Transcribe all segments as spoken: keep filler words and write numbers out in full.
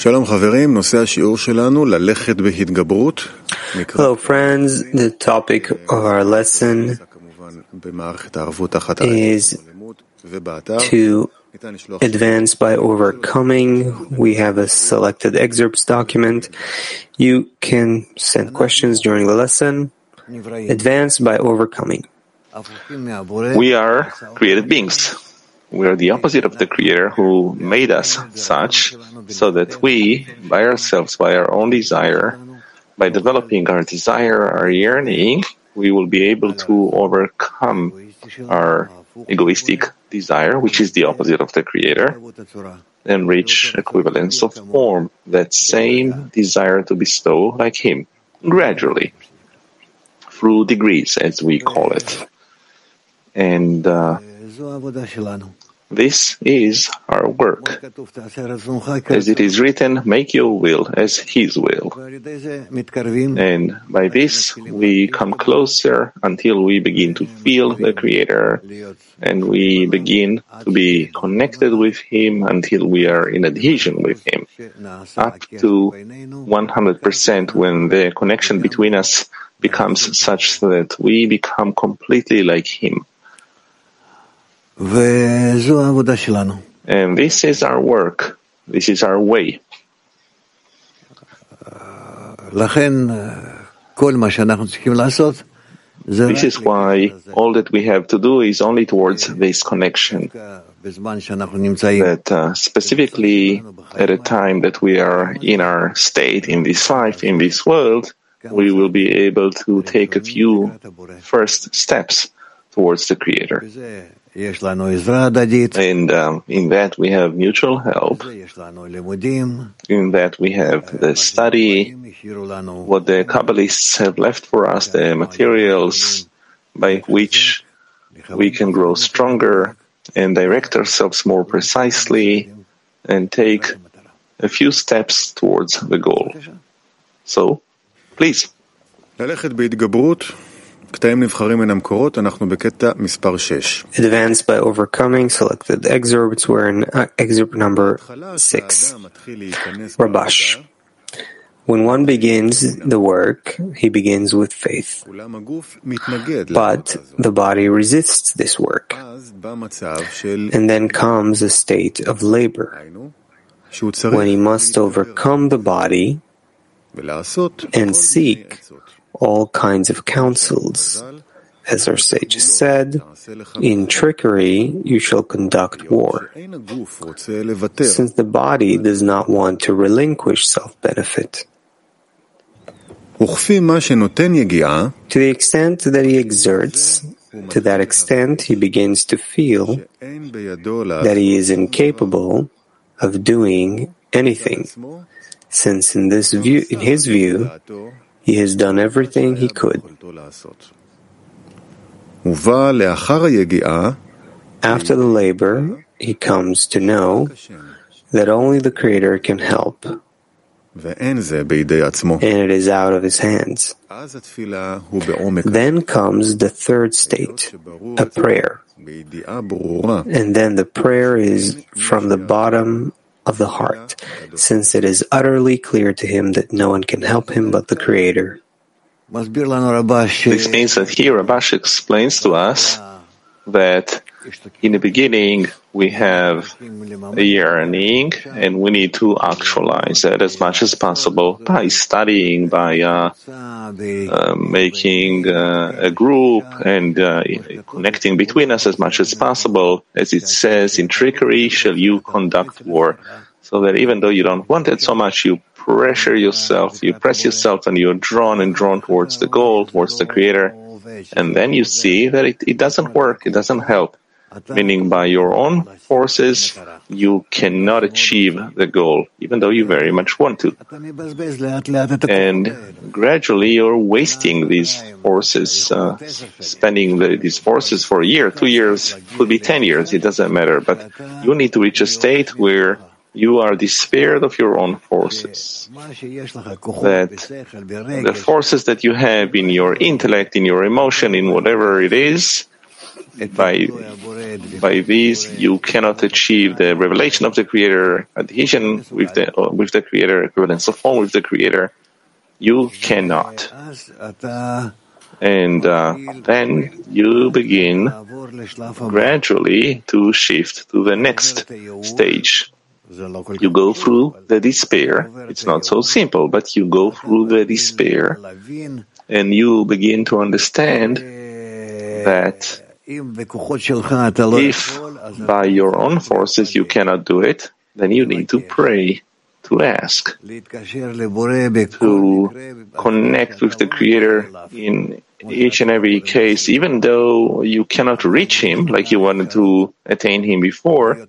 Hello friends, the topic of our lesson is to advance by overcoming. We have a selected excerpts document. You can send questions during the lesson. Advance by overcoming. We are created beings. We are the opposite of the Creator who made us such, so that we, by ourselves, by our own desire, by developing our desire, our yearning, we will be able to overcome our egoistic desire, which is the opposite of the Creator, and reach equivalence of form, that same desire to bestow like Him, gradually, through degrees, as we call it. And... Uh, This is our work. As it is written, make your will as His will. And by this, we come closer until we begin to feel the Creator, and we begin to be connected with Him until we are in adhesion with Him, up to one hundred percent, when the connection between us becomes such that we become completely like Him. And this is our work. This is our way. This is why all that we have to do is only towards this connection. That uh, specifically at a time that we are in our state, in this life, in this world, we will be able to take a few first steps towards the Creator. And um, in that we have mutual help, in that we have the study, what the Kabbalists have left for us, the materials by which we can grow stronger and direct ourselves more precisely and take a few steps towards the goal. So, please. Advanced by overcoming, selected excerpts, we're in excerpt number six. Rabash. When one begins the work, he begins with faith. But the body resists this work. And then comes a state of labor, when he must overcome the body and seek all kinds of counsels. As our sages said, in trickery you shall conduct war, since the body does not want to relinquish self-benefit. To the extent that he exerts, to that extent he begins to feel that he is incapable of doing anything, since in this view, in his view, he has done everything he could. After the labor, he comes to know that only the Creator can help, and it is out of his hands. Then comes the third state, a prayer, and then the prayer is from the bottom of the heart, since it is utterly clear to him that no one can help him but the Creator. This means that here Rabash explains to us that in the beginning we have a yearning and we need to actualize that as much as possible by studying, by uh, uh, making uh, a group and uh, connecting between us as much as possible. As it says, in trickery shall you conduct war. So that even though you don't want it so much, you pressure yourself, you press yourself, and you're drawn and drawn towards the goal, towards the Creator. And then you see that it, it doesn't work, it doesn't help. Meaning, by your own forces, you cannot achieve the goal, even though you very much want to. And gradually, you're wasting these forces, uh, spending the, these forces for a year, two years, could be ten years, it doesn't matter. But you need to reach a state where you are despaired of your own forces. That the forces that you have in your intellect, in your emotion, in whatever it is, By, by these, you cannot achieve the revelation of the Creator, adhesion with the, with the Creator, equivalence of form with the Creator. You cannot. And uh, then you begin gradually to shift to the next stage. You go through the despair. It's not so simple, but you go through the despair and you begin to understand that if by your own forces you cannot do it, then you need to pray, to ask, to connect with the Creator in each and every case, even though you cannot reach Him like you wanted to attain Him before,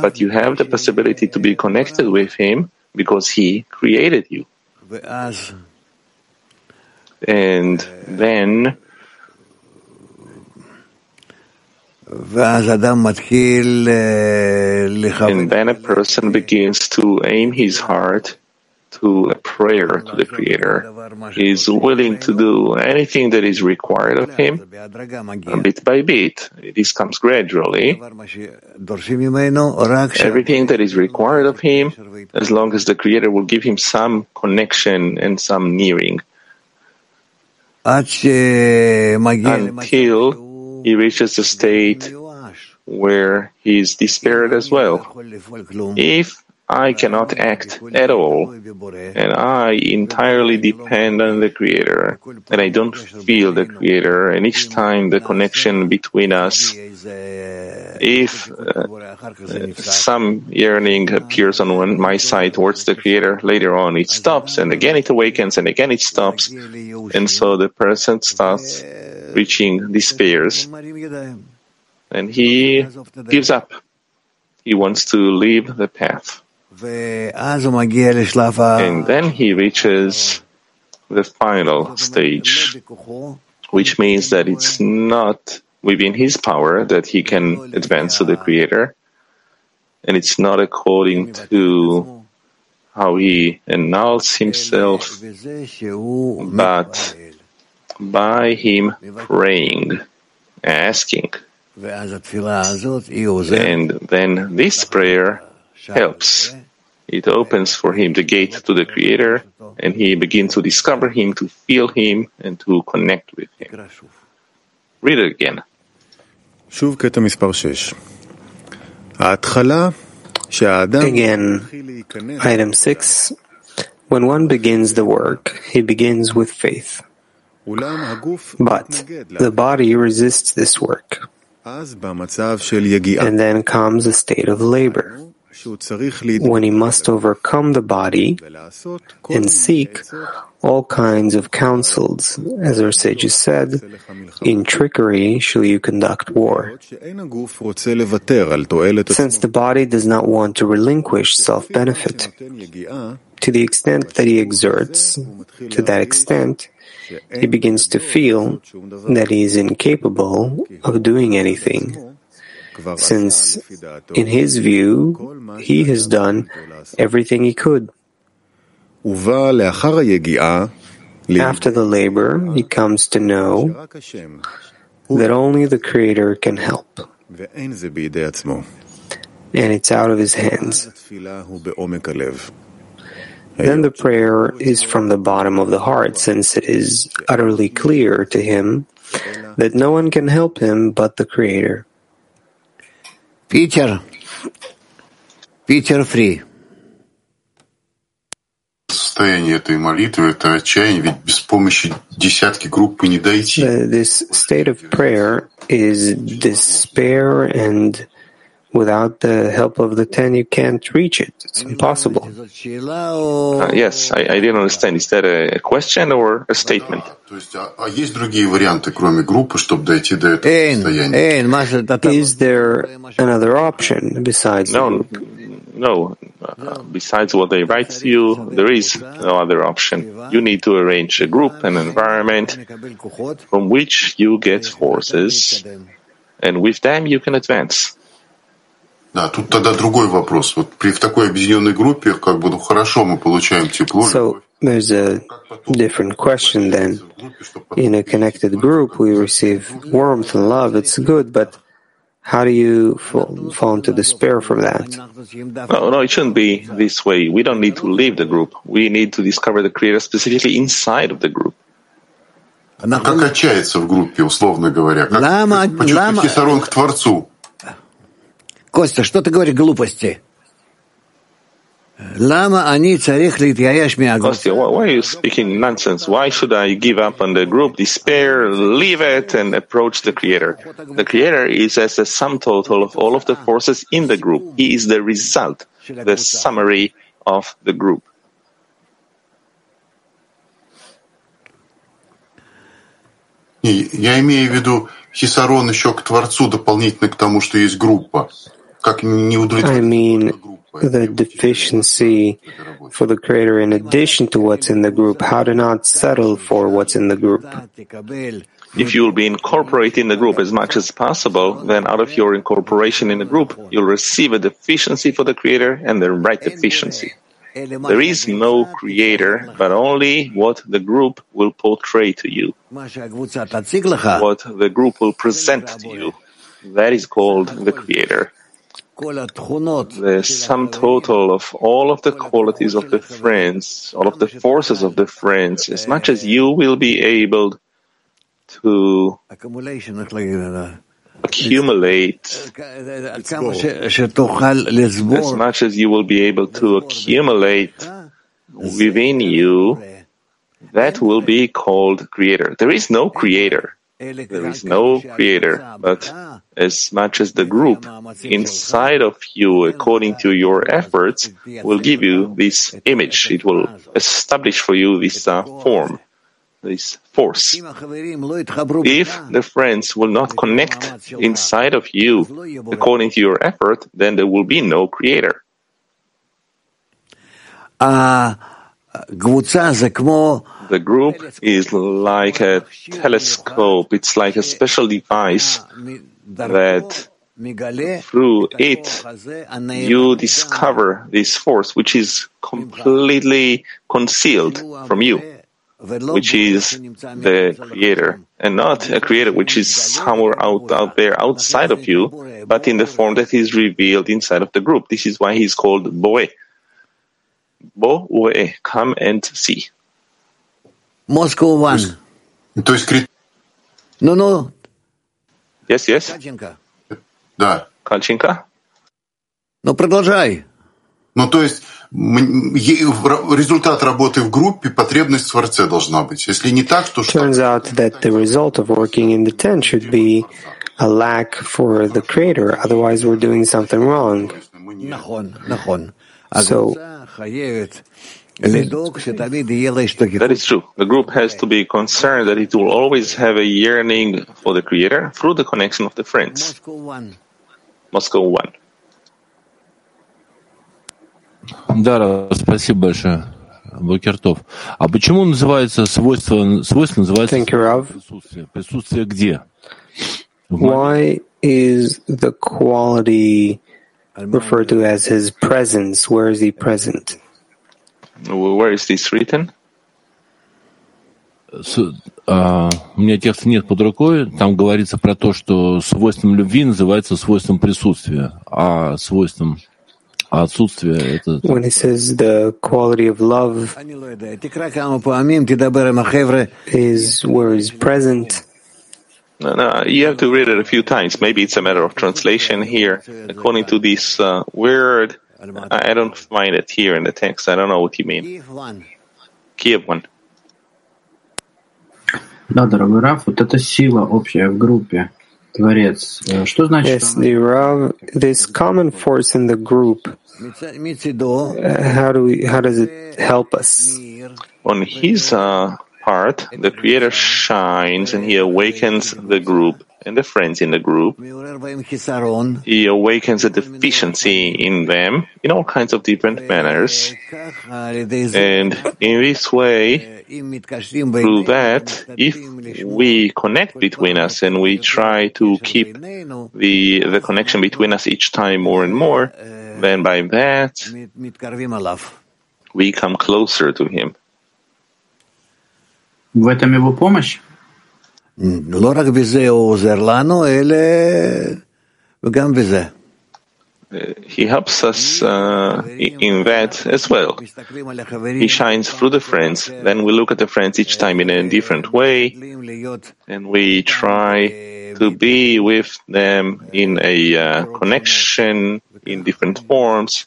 but you have the possibility to be connected with Him because He created you. And then And then a person begins to aim his heart to a prayer to the Creator. He is willing to do anything that is required of him, bit by bit. This comes gradually. Everything that is required of him, as long as the Creator will give him some connection and some nearing. Until he reaches a state where he is despaired as well. If I cannot act at all, and I entirely depend on the Creator, and I don't feel the Creator, and each time the connection between us, if uh, some yearning appears on one, my side towards the Creator, later on it stops, and again it awakens, and again it stops, and so the person starts reaching despairs, and he gives up. He wants to leave the path. And then he reaches the final stage, which means that it's not within his power that he can advance to the Creator, and it's not according to how he annuls himself, but by him praying, asking. And then this prayer helps. It opens for him the gate to the Creator, and he begins to discover Him, to feel Him, and to connect with Him. Read it again. Again, item six. When one begins the work, he begins with faith. But the body resists this work, and then comes a state of labor, when he must overcome the body and seek all kinds of counsels, as our sages said, in trickery shall you conduct war. Since the body does not want to relinquish self-benefit, to the extent that he exerts, to that extent, he begins to feel that he is incapable of doing anything, since, in his view, he has done everything he could. After the labor, he comes to know that only the Creator can help, and it's out of his hands. Then the prayer is from the bottom of the heart, since it is utterly clear to him that no one can help him but the Creator. Peter. Peter free. This state of prayer is despair, and without the help of the ten, you can't reach it. It's impossible. Uh, yes, I, I didn't understand. Is that a question or a statement? Is there another option besides? No, no. Uh, besides what they write to you, there is no other option. You need to arrange a group, an environment from which you get forces, and with them you can advance. So There's a different question then. In a connected group, we receive warmth and love. It's good, but how do you fall, fall into despair from that? No, no, it shouldn't be this way. We don't need to leave the group. We need to discover the Creator specifically inside of the group. Как качается в группе, условно говоря? Как почувствовать Хисарон к Творцу? Костя, что ты говоришь глупости? Kostya, why, why are you speaking nonsense? Why should I give up on the group, despair, leave it, and approach the Creator? The Creator is as the sum total of all of the forces in the group. He is the result, the summary of the group. Я имею в виду хисарон еще к Творцу, дополнительно к тому, что есть группа. Как не удовлетворенная группа. The deficiency for the Creator in addition to what's in the group, how to not settle for what's in the group. If you'll be incorporating the group as much as possible, then out of your incorporation in the group, you'll receive a deficiency for the Creator and the right deficiency. There is no Creator, but only what the group will portray to you, what the group will present to you. That is called the Creator. The sum total of all of the qualities of the friends, all of the forces of the friends, as much as you will be able to accumulate, as much as you will be able to accumulate within you, that will be called Creator. There is no Creator. There is no Creator, but as much as the group inside of you, according to your efforts, will give you this image. It will establish for you this uh, form, this force. If the friends will not connect inside of you, according to your effort, then there will be no Creator. Uh, The group is like a telescope. It's like a special device that through it you discover this force which is completely concealed from you, which is the Creator, and not a Creator which is somewhere out, out there outside of you, but in the form that is revealed inside of the group. This is why he's called Boe. Bo U'e, come and see. Moscow one. No, no. Yes, yes. Kalchenko. Да. Kalchenko. Ну, продолжай. Ну, то есть, результат работы в группе, потребность в Творце должна быть. Если не так, то что? Turns out that the result of working in the tent should be a lack for the Creator. Otherwise, we're doing something wrong. Нахон, нахон. So, that is true. The group has to be concerned that it will always have a yearning for the Creator through the connection of the friends. Moscow one. Да, спасибо большое, Букертов. А почему называется свойство, свойство называется присутствие? Присутствие где? Why is the quality referred to as his presence? Where is he present? Where is this written? So, uh, у меня текста нет под рукой. Там говорится про то, что свойством любви называется свойством присутствия, а свойством отсутствия это. When he says the quality of love is where he's present. No, no, you have to read it a few times. Maybe it's a matter of translation here. According to this uh, word, I, I don't find it here in the text. I don't know what you mean. Kiev one. Kiev one. Да, дорогой Раф, вот эта сила общая в группе, Творец. Что значит? Yes, the Rav, this common force in the group. How do we? How does it help us? On his uh, part, the Creator shines and he awakens the group and the friends in the group. He awakens a deficiency in them in all kinds of different manners. And in this way, through that, if we connect between us and we try to keep the, the connection between us each time more and more, then by that, we come closer to him. В этом его помощь? He helps us uh, in that as well. He shines through the friends. Then we look at the friends each time in a different way, and we try to be with them in a uh, connection, in different forms,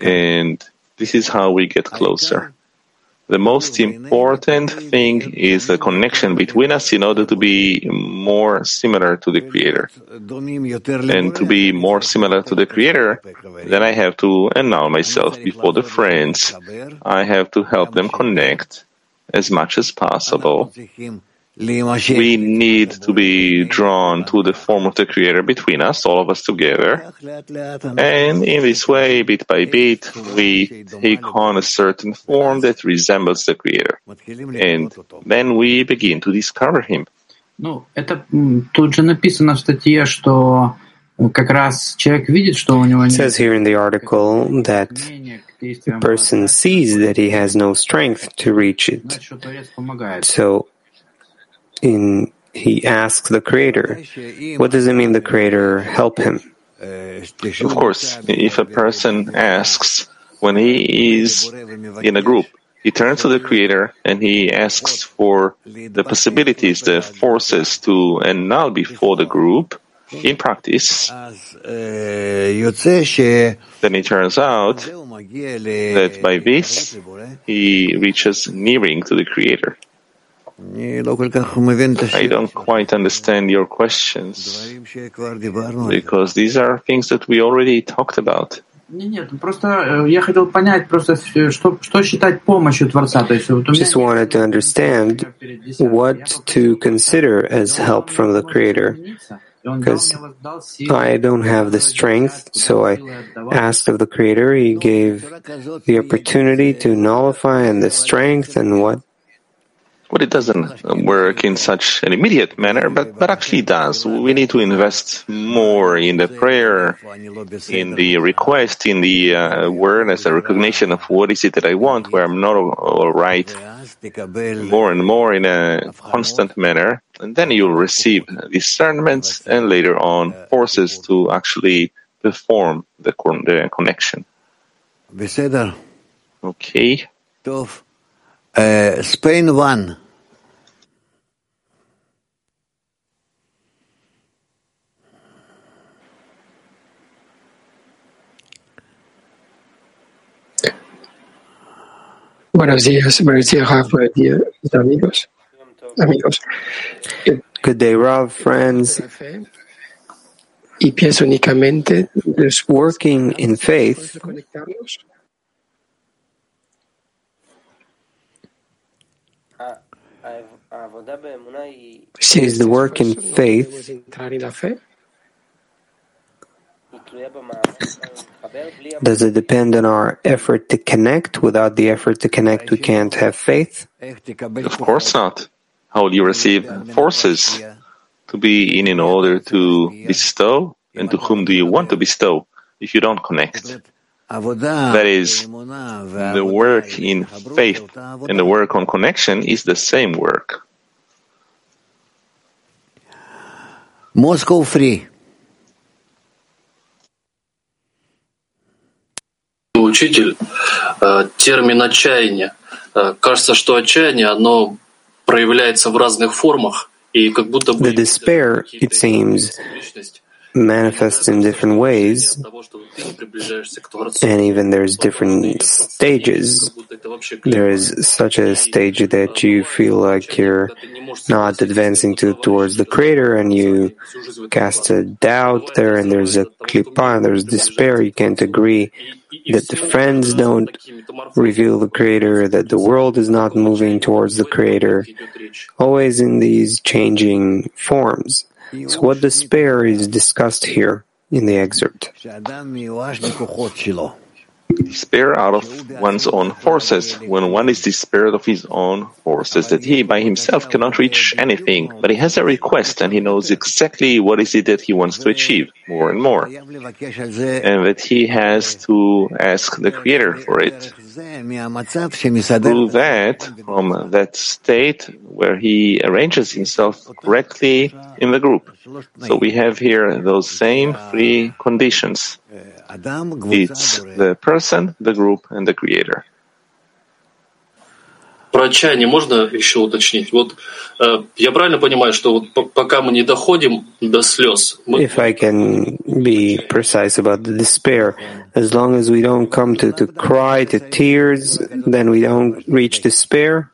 and this is how we get closer. The most important thing is the connection between us in order to be more similar to the Creator. And to be more similar to the Creator, then I have to annul myself before the friends. I have to help them connect as much as possible. We need to be drawn to the form of the Creator between us, all of us together. And in this way, bit by bit, we take on a certain form that resembles the Creator. And then we begin to discover Him. Ну, это тут же написано в статье, что как раз человек видит, что у него нет. It says here in the article that the person sees that he has no strength to reach it. So In, he asks the Creator, what does it mean the Creator help him? Of course, if a person asks, when he is in a group, he turns to the Creator and he asks for the possibilities, the forces to annul before the group in practice. Then it turns out that by this, he reaches nearing to the Creator. I don't quite understand your questions, because these are things that we already talked about. Just wanted to understand what to consider as help from the Creator, because I don't have the strength, so I asked of the Creator, He gave the opportunity to nullify and the strength and what. But it doesn't work in such an immediate manner, but, but actually it does. We need to invest more in the prayer, in the request, in the uh, awareness, the recognition of what is it that I want, where I'm not all right, more and more in a constant manner. And then you'll receive discernments and later on forces to actually perform the, con- the connection. Okay. Uh, Spain one. Buenos días, buenos días, Rav, buenos días, amigos, amigos. Good day, Rav, friends. Y pienso únicamente this working in faith. Is the work in faith does it depend on our effort to connect? Without the effort to connect, we can't have faith? Of course not. How will you receive forces to be in in order to bestow? And to whom do you want to bestow if you don't connect? That is, the work in faith and the work on connection is the same work. Moscow free. Учитель, термин отчаяние. Кажется, что отчаяние, оно проявляется в разных формах и как будто бы. The despair, it seems, manifests in different ways, and even there's different stages. There is such a stage that you feel like you're not advancing to, towards the Creator, and you cast a doubt there, and there's a klipa, and there's despair. You can't agree that the friends don't reveal the Creator, that the world is not moving towards the Creator, always in these changing forms. So what despair is discussed here in the excerpt? despair out of one's own forces. When one is despaired of his own forces, that he by himself cannot reach anything, but he has a request and he knows exactly what is it that he wants to achieve more and more, and that he has to ask the Creator for it. Through that, from that state where he arranges himself correctly in the group. So we have here those same three conditions. It's the person, the group, and the Creator. Про отчаяние можно еще уточнить? Вот я правильно понимаю, что вот пока мы не доходим до слез, мы... If I can be precise about the despair, as long as we don't come to, to cry, to tears, then we don't reach despair.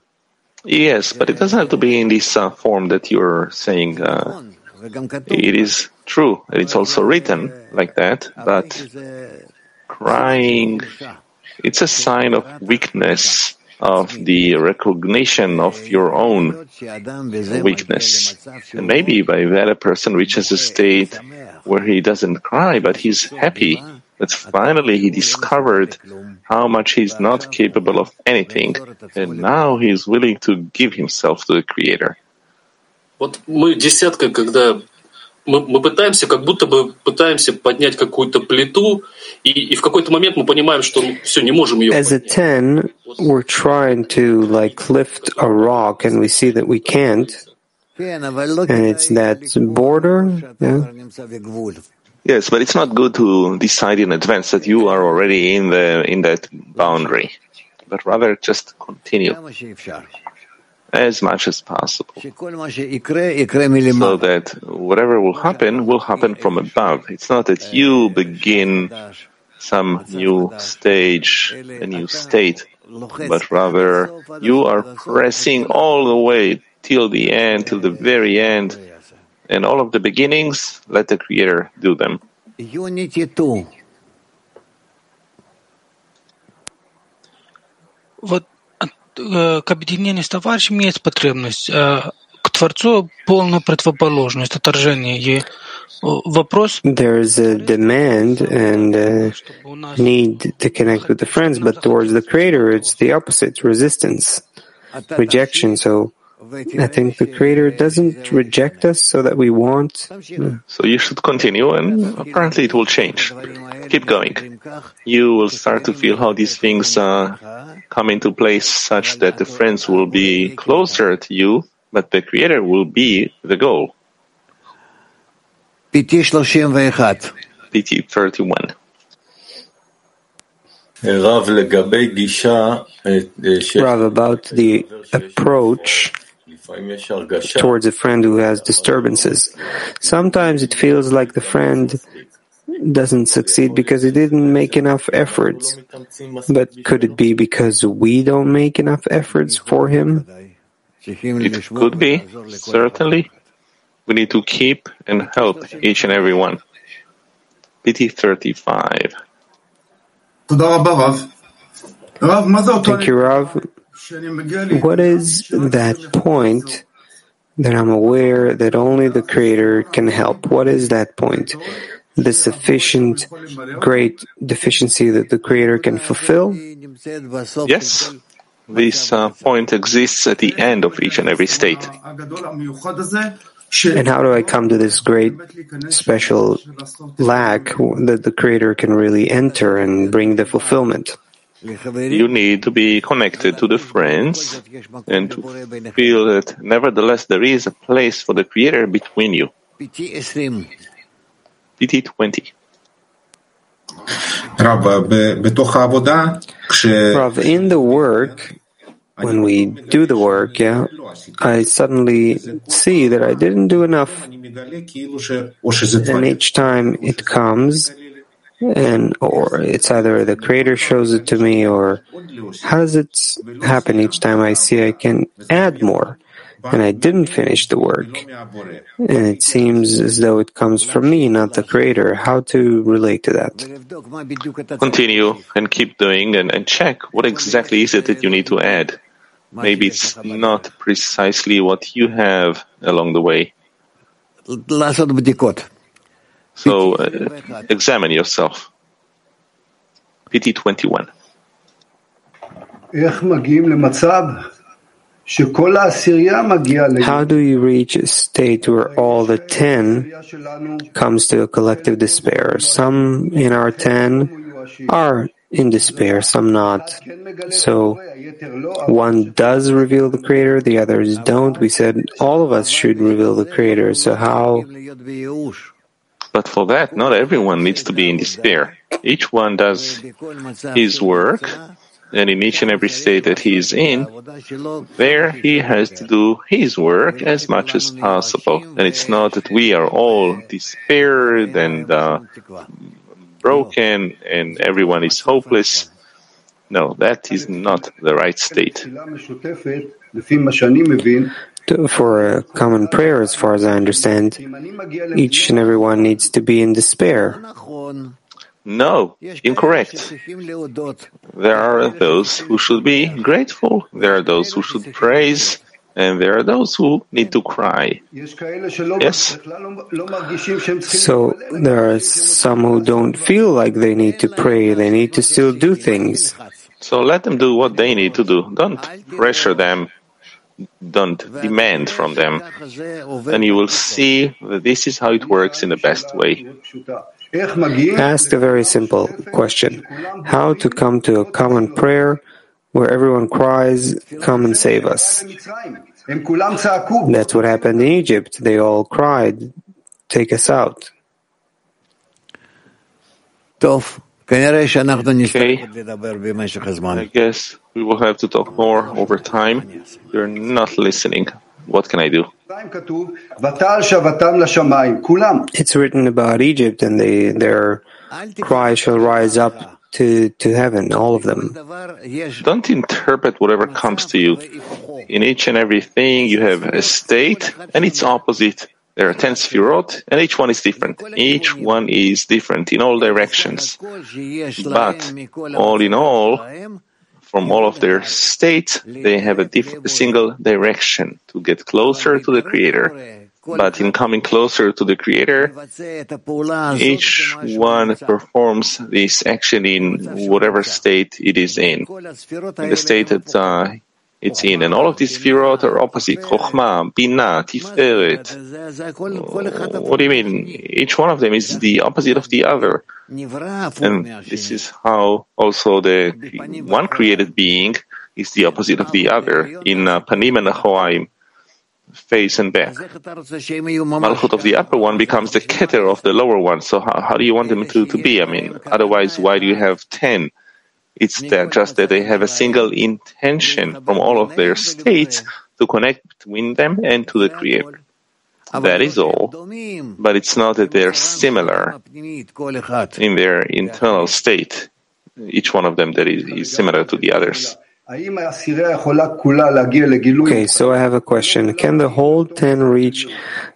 Yes, but it doesn't have to be in this uh, form that you're saying. Uh, it is true, it's also written like that, but crying, it's a sign of weakness, of the recognition of your own weakness. And maybe by that a person reaches a state where he doesn't cry, but he's happy that finally he discovered how much he's not capable of anything, and now he's willing to give himself to the Creator. Вот мы десятка, когда мы, мы пытаемся, как будто бы пытаемся поднять какую-то плиту, и, и в какой-то момент мы понимаем, что все, не можем ее поднять. As a ten, we're trying to like lift a rock, and we see that we can't, and it's that border. Yeah? Yes, but it's not good to decide in advance that you are already in the in that boundary, but rather just continue as much as possible, so that whatever will happen, will happen from above. It's not that you begin some new stage, a new state, but rather you are pressing all the way till the end, till the very end, and all of the beginnings, let the Creator do them. Unity two. What? К объединению с товарищами есть потребность, к Творцу полная противоположность, отторжение. Вопрос... There is a demand and a need to connect with the friends, but towards the Creator it's the opposite, resistance, rejection. So I think the Creator doesn't reject us so that we want... So you should continue, and apparently it will change. Keep going. You will start to feel how these things uh, come into place, such that the friends will be closer to you, but the Creator will be the goal. P T thirty-one. Rav, about the approach towards a friend who has disturbances. Sometimes it feels like the friend doesn't succeed because he didn't make enough efforts. But could it be because we don't make enough efforts for him? It could be, certainly. We need to keep and help each and every one. P T thirty-five. Thank you, Rav. What is that point that I'm aware that only the Creator can help? What is that point? The sufficient, great deficiency that the Creator can fulfill? Yes, this uh, point exists at the end of each and every state. And how do I come to this great special lack that the Creator can really enter and bring the fulfillment? You need to be connected to the friends and to feel that nevertheless there is a place for the Creator between you. P T twenty. Rav, in the work, when we do the work, yeah, I suddenly see that I didn't do enough. And each time it comes, and or it's either the Creator shows it to me, or how does it happen each time I see I can add more? And I didn't finish the work. And it seems as though it comes from me, not the Creator. How to relate to that? Continue and keep doing and, and check what exactly is it that you need to add. Maybe it's not precisely what you have along the way. So uh, examine yourself. P T twenty-one. How do you reach a state where all the ten comes to a collective despair? Some in our ten are in despair, some not. So one does reveal the Creator, the others don't. We said all of us should reveal the Creator. So how? But for that, not everyone needs to be in despair. Each one does his work, and in each and every state that he is in, there he has to do his work as much as possible. And it's not that we are all despaired and uh, broken and everyone is hopeless. No, that is not the right state. For a common prayer, as far as I understand, each and everyone needs to be in despair. No, incorrect. There are those who should be grateful, there are those who should praise, and there are those who need to cry. Yes? So there are some who don't feel like they need to pray, they need to still do things. So let them do what they need to do. Don't pressure them. Don't demand from them. And you will see that this is how it works in the best way. Ask a very simple question. How to come to a common prayer where everyone cries, "Come and save us"? That's what happened in Egypt. They all cried, "Take us out." Okay. I guess we will have to talk more over time. You're not listening. What can I do? It's written about Egypt, and they, their cry shall rise up to, to heaven, all of them. Don't interpret whatever comes to you. In each and everything, you have a state, and its opposite. There are ten Sephirot, and each one is different. Each one is different in all directions. But, all in all, from all of their states, they have a, diff- a single direction to get closer to the Creator. But in coming closer to the Creator, each one performs this action in whatever state it is in. In the state that uh, it's in. And all of these Sephirot are opposite. Chochma, Bina, Tiferet. What do you mean? Each one of them is the opposite of the other. And this is how also the one created being is the opposite of the other in uh, Panim and Achoraim, face and back. Malchut of the upper one becomes the Keter of the lower one. So how, how do you want them to, to be? I mean, otherwise, why do you have ten? It's that just that they have a single intention from all of their states to connect between them and to the Creator. That is all. But it's not that they're similar in their internal state. Each one of them that is, is similar to the others. Okay, so I have a question. Can the whole ten reach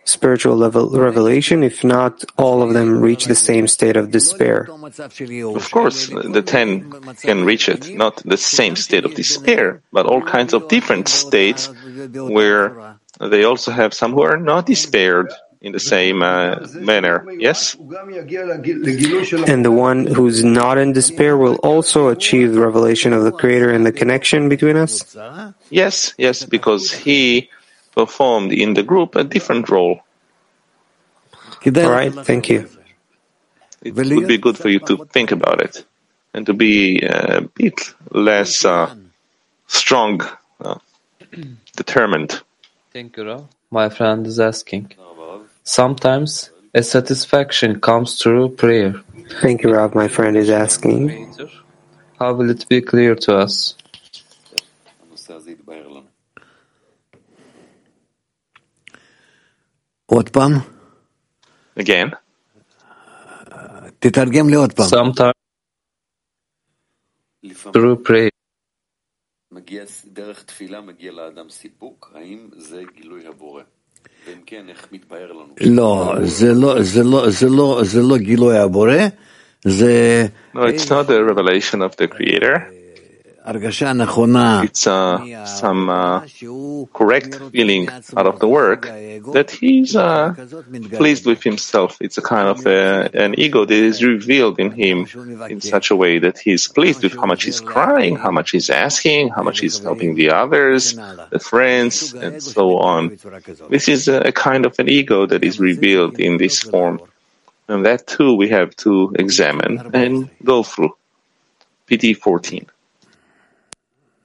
spiritual level revelation? If not, all of them reach the same state of despair? Of course, the ten can reach it. Not the same state of despair, but all kinds of different states where they also have some who are not despaired in the same uh, manner, yes? And the one who's not in despair will also achieve the revelation of the Creator and the connection between us? Yes, yes, because he performed in the group a different role. All right, thank you. It would be good for you to think about it and to be a bit less uh, strong, uh, determined. Thank you, Rav. My friend is asking. Sometimes a satisfaction comes through prayer. Thank you, Rav. My friend is asking. How will it be clear to us? Again. Sometimes through prayer. No, it's not a revelation of the Creator. it's uh, some uh, correct feeling out of the work that he's uh, pleased with himself. It's a kind of a, an ego that is revealed in him in such a way that he's pleased with how much he's crying, how much he's asking, how much he's helping the others, the friends, and so on. This is a kind of an ego that is revealed in this form. And that too we have to examine and go through. P T fourteen.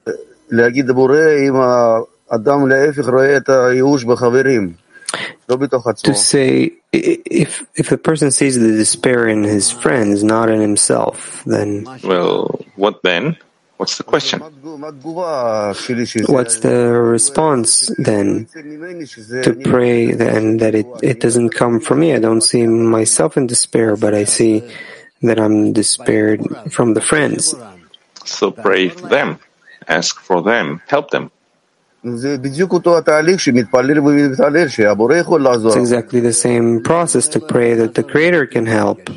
To say, if if a person sees the despair in his friends, not in himself, then... Well, what then? What's the question? What's the response then? To pray then that it, it doesn't come from me. I don't see myself in despair, but I see that I'm despaired from the friends. So pray for them. Ask for them. Help them. It's exactly the same process to pray that the Creator can help.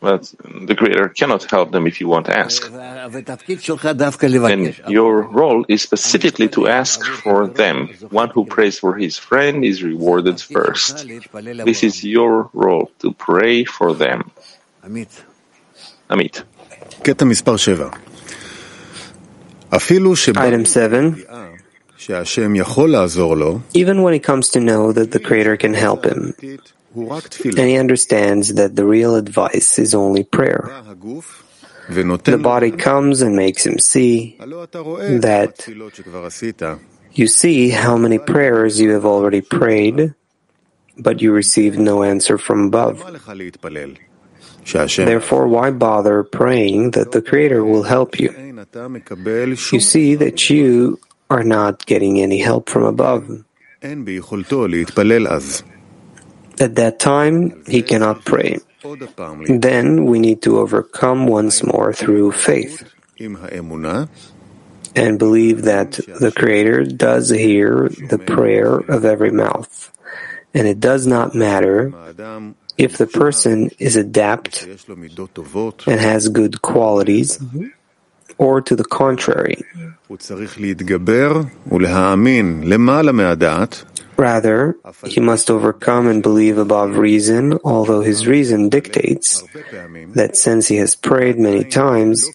But the Creator cannot help them if you want to ask. And your role is specifically to ask for them. One who prays for his friend is rewarded first. This is your role, to pray for them. Amit. Item seven. Even when he comes to know that the Creator can help him, and he understands that the real advice is only prayer, the body comes and makes him see that you see how many prayers you have already prayed, but you received no answer from above. Therefore, why bother praying that the Creator will help you? You see that you are not getting any help from above. At that time, he cannot pray. Then we need to overcome once more through faith and believe that the Creator does hear the prayer of every mouth. And it does not matter if the person is adept and has good qualities, or to the contrary. Rather, he must overcome and believe above reason, although his reason dictates that since he has prayed many times,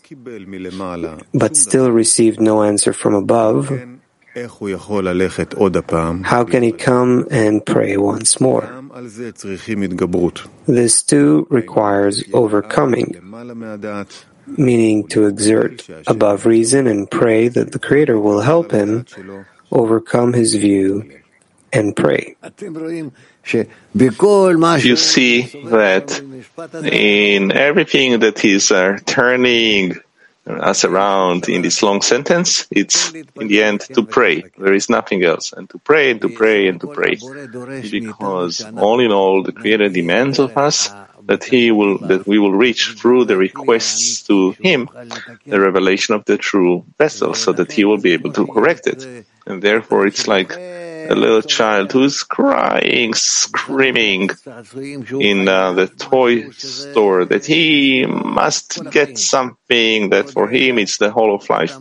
but still received no answer from above, how can he come and pray once more? This too requires overcoming, meaning to exert above reason and pray that the Creator will help him overcome his view and pray. You see that in everything that is uh, turning us around in this long sentence, it's in the end to pray. There is nothing else. And to pray, and to pray, and to pray. Because all in all, the Creator demands of us that he will, that we will reach through the requests to him, the revelation of the true vessel, so that he will be able to correct it. And therefore, it's like a little child who's crying, screaming in uh, the toy store that he must get something, that for him it's the whole of life.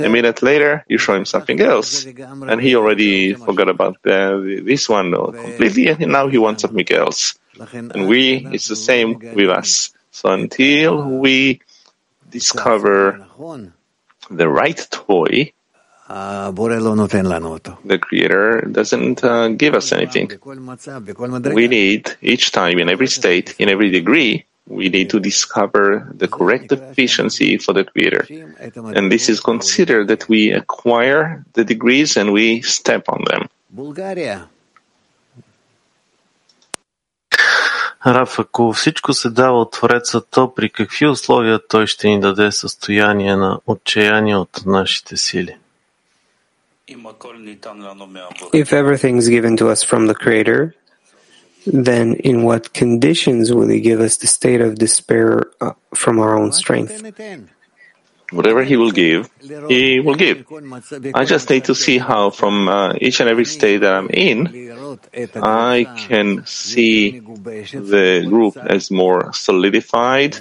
A minute later, you show him something else, and he already forgot about uh, this one completely, and now he wants something else. And we, it's the same with us. So until we discover the right toy, the Creator doesn't uh, give us anything. We need, each time, in every state, in every degree, we need to discover the correct efficiency for the Creator. And this is considered that we acquire the degrees and we step on them. Bulgaria. Раф, ако всичко се дава от Твореца, то при какви условия той ще ни даде състояние на отчаяние от нашите сили? If everything is given to us from the Creator, then in what conditions will He give us the state of despair from our own strength? Whatever He will give, He will give. I just need to see how from uh, each and every state that I'm in, I can see the group as more solidified,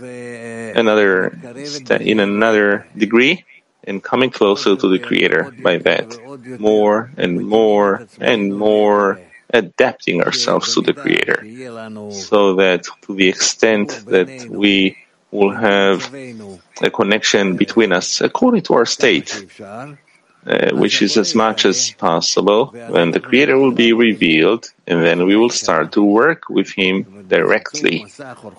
another st- in another degree, and coming closer to the Creator by that, more and more and more adapting ourselves to the Creator, so that to the extent that we will have a connection between us according to our state, uh, which is as much as possible, then the Creator will be revealed, and then we will start to work with Him directly,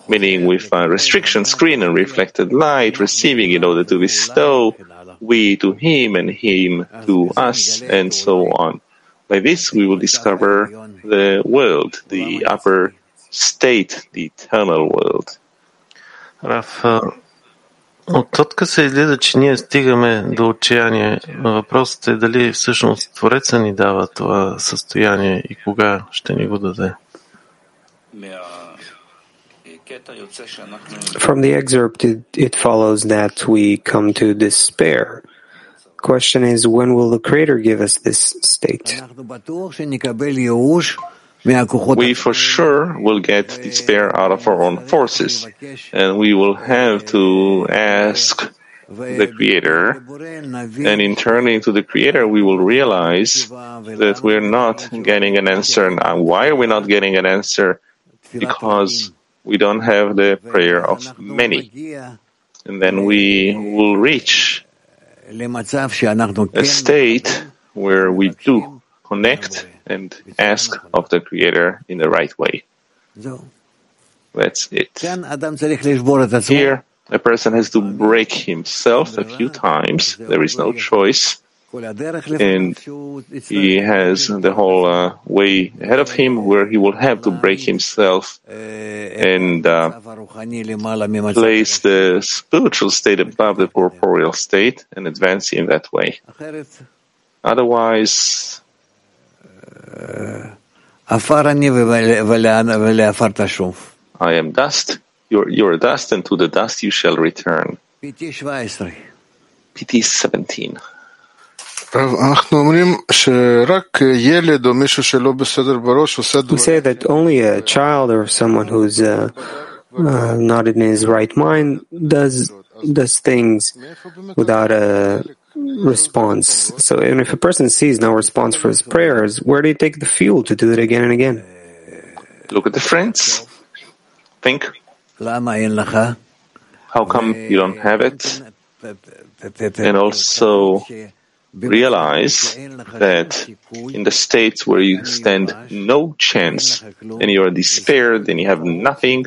meaning with a restriction screen and reflected light, receiving in order to bestow we to Him and Him to us, and so on. By this, we will discover the world, the upper state, the eternal world. Раф, откъде се изглежда, че ние стигаме до отчаяние? Въпросът е дали всъщност Твореца ни дава това състояние и кога ще ни го даде? From the excerpt, it, it follows that we come to despair. Question is, when will the Creator give us this state? We for sure will get despair out of our own forces, and we will have to ask the Creator, and in turning to the Creator we will realize that we're not getting an answer. And why are we not getting an answer? Because we don't have the prayer of many. And then we will reach a state where we do connect and ask of the Creator in the right way. That's it. Here, a person has to break himself a few times. There is no choice. And he has the whole uh, way ahead of him, where he will have to break himself and uh, place the spiritual state above the corporeal state and advance in that way. Otherwise, I am dust, you're, you're dust, and to the dust you shall return. P T seventeen. We say that only a child or someone who's uh, uh, not in his right mind does does things without a response. So, and if a person sees no response for his prayers, where do you take the fuel to do it again and again? Look at the friends. Think. How come you don't have it? And also realize that in the states where you stand no chance and you are despaired and you have nothing,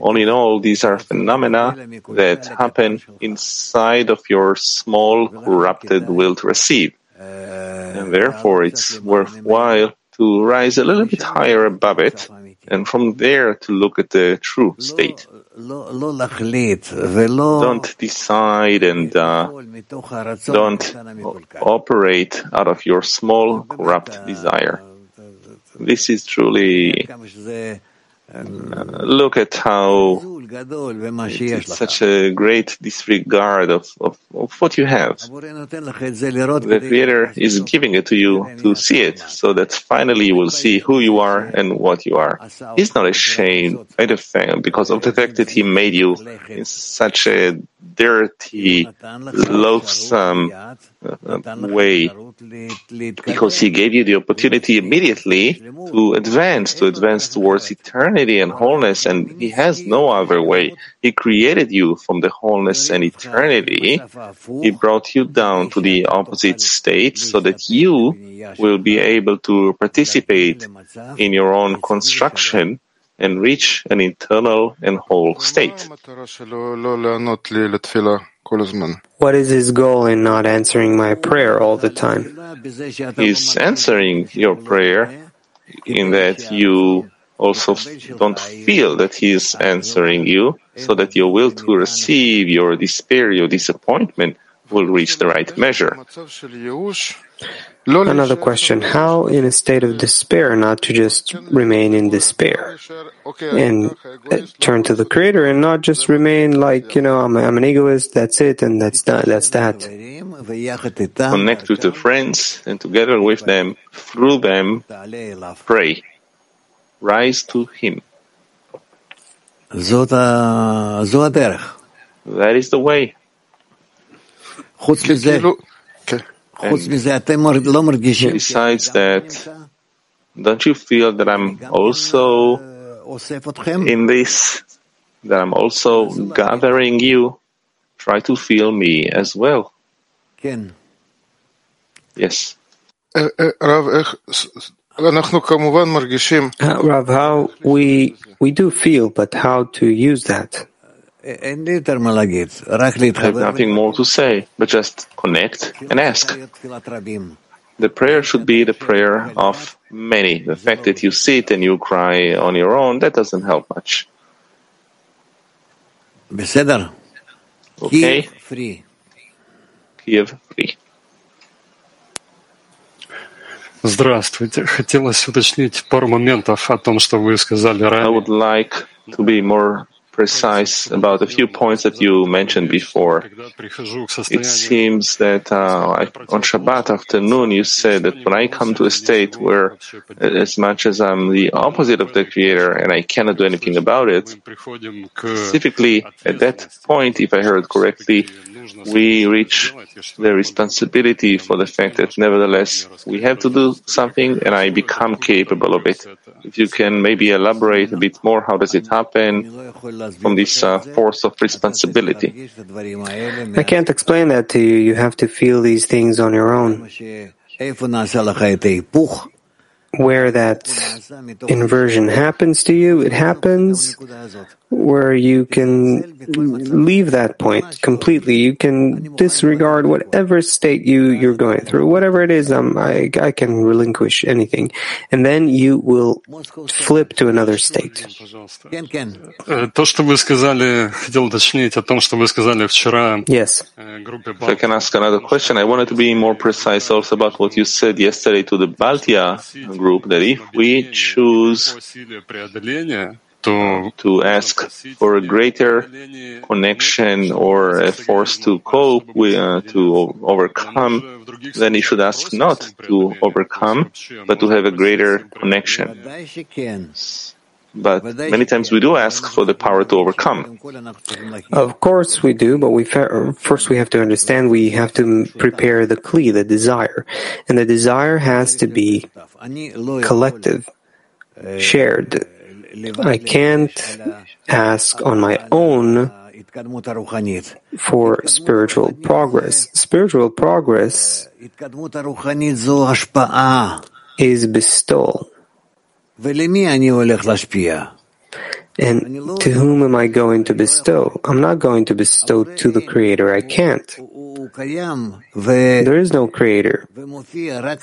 all in all, these are phenomena that happen inside of your small, corrupted will to receive. And therefore, it's worthwhile to rise a little bit higher above it, and from there to look at the true state. Don't decide and uh, don't operate out of your small, corrupt desire. This is truly... Uh, look at how it's, it's such a great disregard of, of, of what you have. The Creator is giving it to you to see it, so that finally you will see who you are and what you are. He's not ashamed by the fact, because of the fact that He made you in such a dirty, loathsome way, because He gave you the opportunity immediately to advance, to advance towards eternity and wholeness, and He has no other way. He created you from the wholeness and eternity. He brought you down to the opposite state so that you will be able to participate in your own construction and reach an internal and whole state. What is his goal in not answering my prayer all the time? He's answering your prayer in that you also don't feel that He is answering you, so that your will to receive, your despair, your disappointment will reach the right measure. Another question, how in a state of despair not to just remain in despair and turn to the Creator and not just remain like, you know, I'm, I'm an egoist, that's it, and that's that, that's that. Connect with the friends, and together with them, through them, pray. Rise to Him. That is the way. And besides that, don't you feel that I'm also in this, that I'm also gathering you? Try to feel me as well. Yes. Uh, Rav, how we, we do feel, but how to use that? I have nothing more to say, but just connect and ask. The prayer should be the prayer of many. The fact that you sit and you cry on your own, that doesn't help much. Okay? Kiev free. Здравствуйте. Хотелось уточнить пару моментов о том, что вы сказали ранее. I would like to be more precise about a few points that you mentioned before. It seems that uh, on Shabbat afternoon you said that when I come to a state where, as much as I'm the opposite of the Creator and I cannot do anything about it, specifically at that point, if I heard correctly, we reach the responsibility for the fact that nevertheless we have to do something and I become capable of it. If you can maybe elaborate a bit more, how does it happen from this uh, force of responsibility? I can't explain that to you. You have to feel these things on your own. Where that inversion happens to you, it happens where you can leave that point completely. You can disregard whatever state you, you're going through. Whatever it is, um, I, I can relinquish anything. And then you will flip to another state. Yes. If I can ask another question, I wanted to be more precise also about what you said yesterday to the Baltia group, that if we choose to ask for a greater connection or a force to cope with, uh, to overcome, then he should ask not to overcome, but to have a greater connection. But many times we do ask for the power to overcome. Of course we do, but we fa- first we have to understand we have to prepare the kli, the desire. And the desire has to be collective, shared. I can't ask on my own for spiritual progress. Spiritual progress is bestowal. And to whom am I going to bestow? I'm not going to bestow to the Creator. I can't. There is no Creator.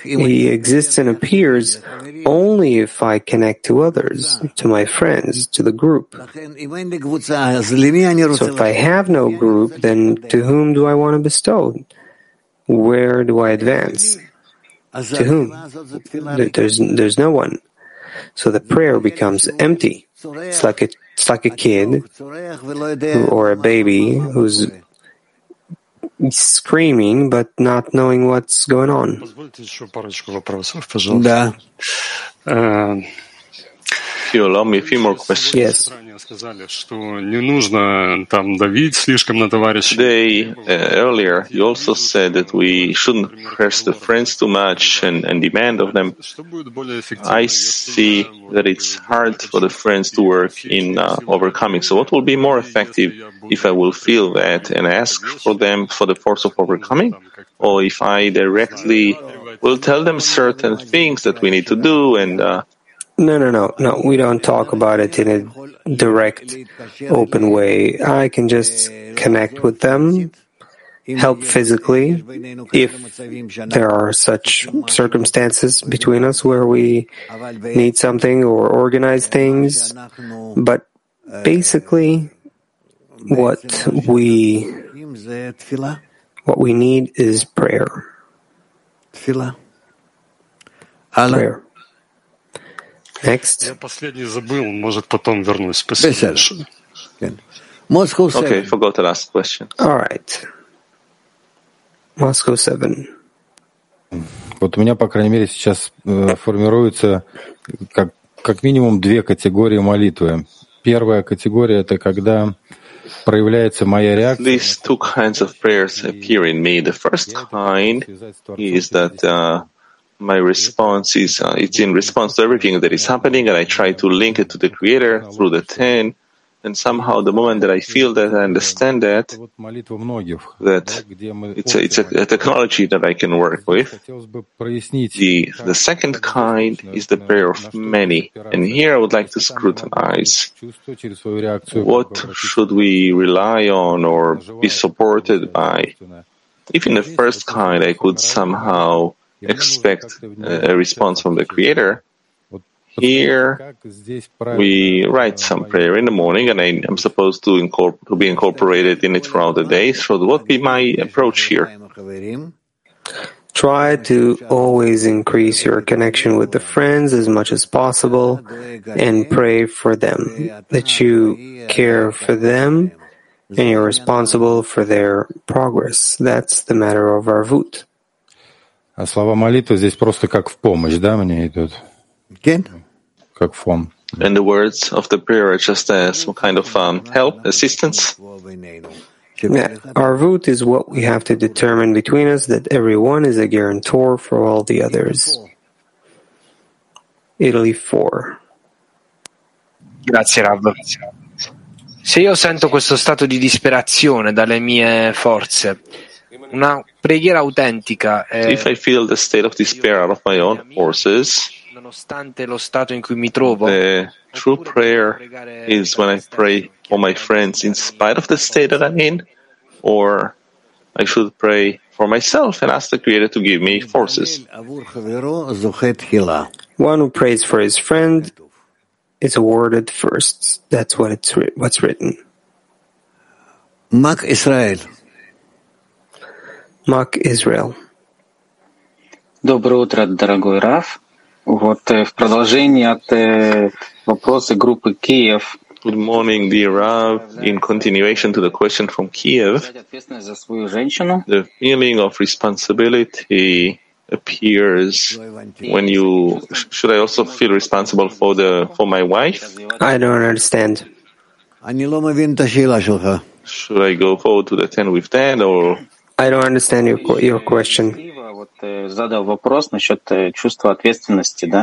He exists and appears only if I connect to others, to my friends, to the group. So if I have no group, then to whom do I want to bestow? Where do I advance? To whom? There's, there's no one. So the prayer becomes empty. It's like a, it's like a kid who, or a baby who's screaming but not knowing what's going on. Да. Uh, You allow me a few more questions. Yes. Today, uh, earlier, you also said that we shouldn't press the friends too much and, and demand of them. I see that it's hard for the friends to work in uh, overcoming. So what will be more effective, if I will feel that and ask for them for the force of overcoming? Or if I directly will tell them certain things that we need to do and... Uh, No, no, no, no. We don't talk about it in a direct, open way. I can just connect with them, help physically, if there are such circumstances between us where we need something or organize things. But basically, what we what we need is prayer. Prayer. Next. Okay, forgot the last question. All right. Moscow seven. Вот у меня, по крайней мере, сейчас формируется как как минимум две категории молитвы. Первая категория — это когда These two kinds of prayers appear in me. The first kind is that uh, my response is uh, it's in response to everything that is happening, and I try to link it to the Creator through the ten. And somehow, the moment that I feel that, I understand that, that it's a, it's a, a technology that I can work with. The, the second kind is the prayer of many. And here I would like to scrutinize what should we rely on or be supported by. If in the first kind I could somehow expect a response from the Creator, here, we write some prayer in the morning, and I am supposed to, incorpor- to be incorporated in it throughout the day. So what would be my approach here? Try to always increase your connection with the friends as much as possible and pray for them, that you care for them and you're responsible for their progress. That's the matter of Arvut. А слова молитвы здесь просто как в помощь, да, мне идут? Again? And the words of the prayer are just uh, some kind of um, help, assistance. Yeah, our root is what we have to determine between us, that everyone is a guarantor for all the others. Italy four. Grazie, Rav. Se io sento questo stato di disperazione dalle mie forze, una preghiera autentica. È... If I feel the state of despair out of my own forces, the true prayer is when I pray for my friends in spite of the state that I'm in, or I should pray for myself and ask the Creator to give me forces. One who prays for his friend is awarded first. That's what it's ri- what's written. Mak Israel. Mak Israel. Доброе утро, дорогой Раф. Вот в продолжении от вопроса группы Киев. Good morning, dear Rav. In continuation to the question from Kiev, the feeling of responsibility appears when you. Should I also feel responsible for the for my wife? I don't understand. Should I go forward to the ten with ten or? I don't understand your your question. A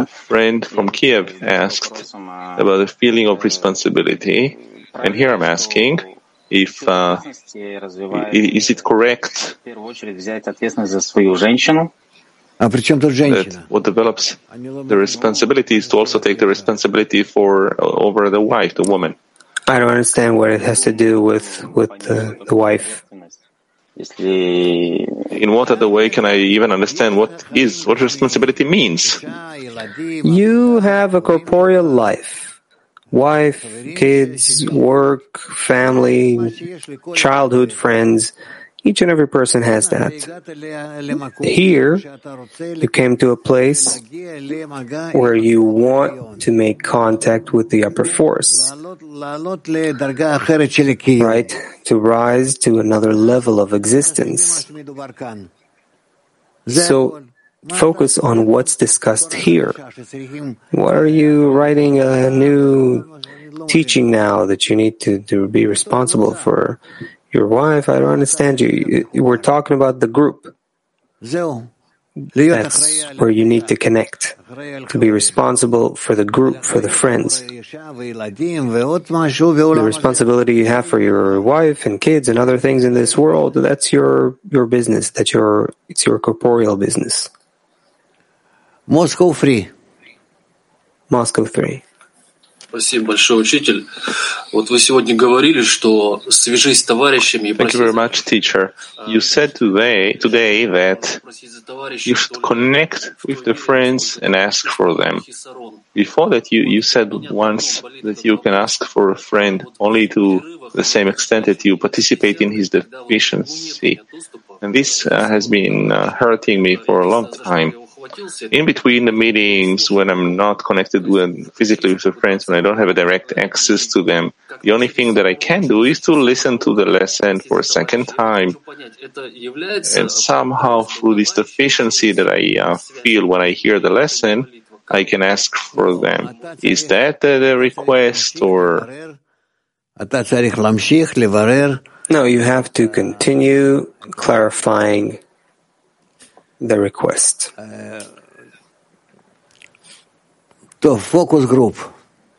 friend from Kiev asked about the feeling of responsibility, and here I'm asking if uh, is it correct that what develops the responsibility is to also take the responsibility for over the wife, the woman. I don't understand what it has to do with with the, the wife. In what other way can I even understand what is what responsibility means? You have a corporeal life, wife, kids, work, family, childhood friends. Each and every person has that. Here, you came to a place where you want to make contact with the upper force, right? To rise to another level of existence. So, focus on what's discussed here. What are you writing a new teaching now that you need to, to be responsible for? Your wife, I don't understand you. We're talking about the group. That's where you need to connect, to be responsible for the group, for the friends. The responsibility you have for your wife and kids and other things in this world, that's your, your business. That's your, it's your corporeal business. Moscow three. Moscow three. Спасибо большое, учитель. Вот вы сегодня говорили, что свяжись с товарищами и просить. Thank you very much, teacher. You said today, today that you should connect with the friends and ask for them. Before that, you, you said once that you can ask for a friend only to the same extent that you participate in his deficiency. And this uh, has been uh, hurting me for a long time. In between the meetings, when I'm not connected with, physically with the friends, when I don't have a direct access to them, the only thing that I can do is to listen to the lesson for a second time. And somehow, through this deficiency that I uh, feel when I hear the lesson, I can ask for them. Is that uh, the request or... No, you have to continue clarifying the request. Focus group.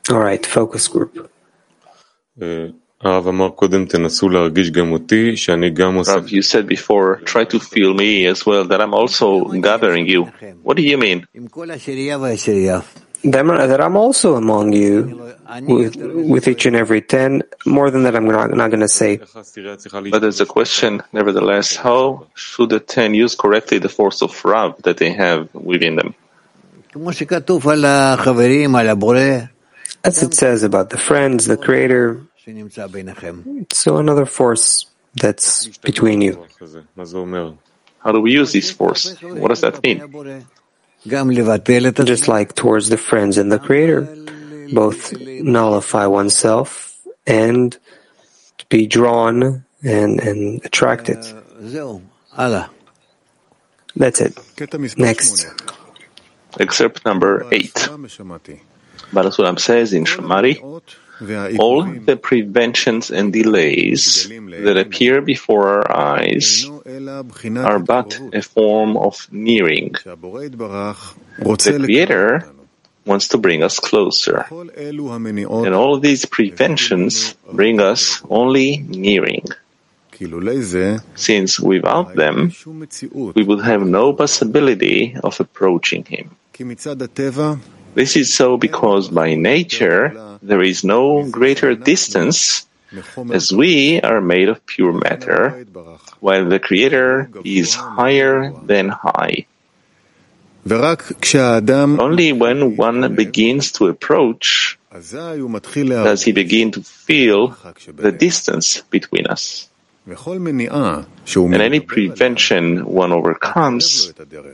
All right, focus group. Rav, you said before, try to feel me as well, that I'm also gathering you. What do you mean? That I'm also among you, with, with each and every ten, more than that I'm not, not going to say. But there's a question, nevertheless, how should the ten use correctly the force of Rav that they have within them? As it says about the friends, the Creator, so another force that's between you. How do we use this force? What does that mean? Just like towards the friends and the Creator, both nullify oneself and be drawn and, and attracted. That's it. Next. Excerpt number eight. Baal HaSulam says in Shamari, all the preventions and delays that appear before our eyes are but a form of nearing. The Creator wants to bring us closer. And all of these preventions bring us only nearing. Since without them, we would have no possibility of approaching Him. This is so because by nature there is no greater distance, as we are made of pure matter, while the Creator is higher than high. Only when one begins to approach does he begin to feel the distance between us. And any prevention one overcomes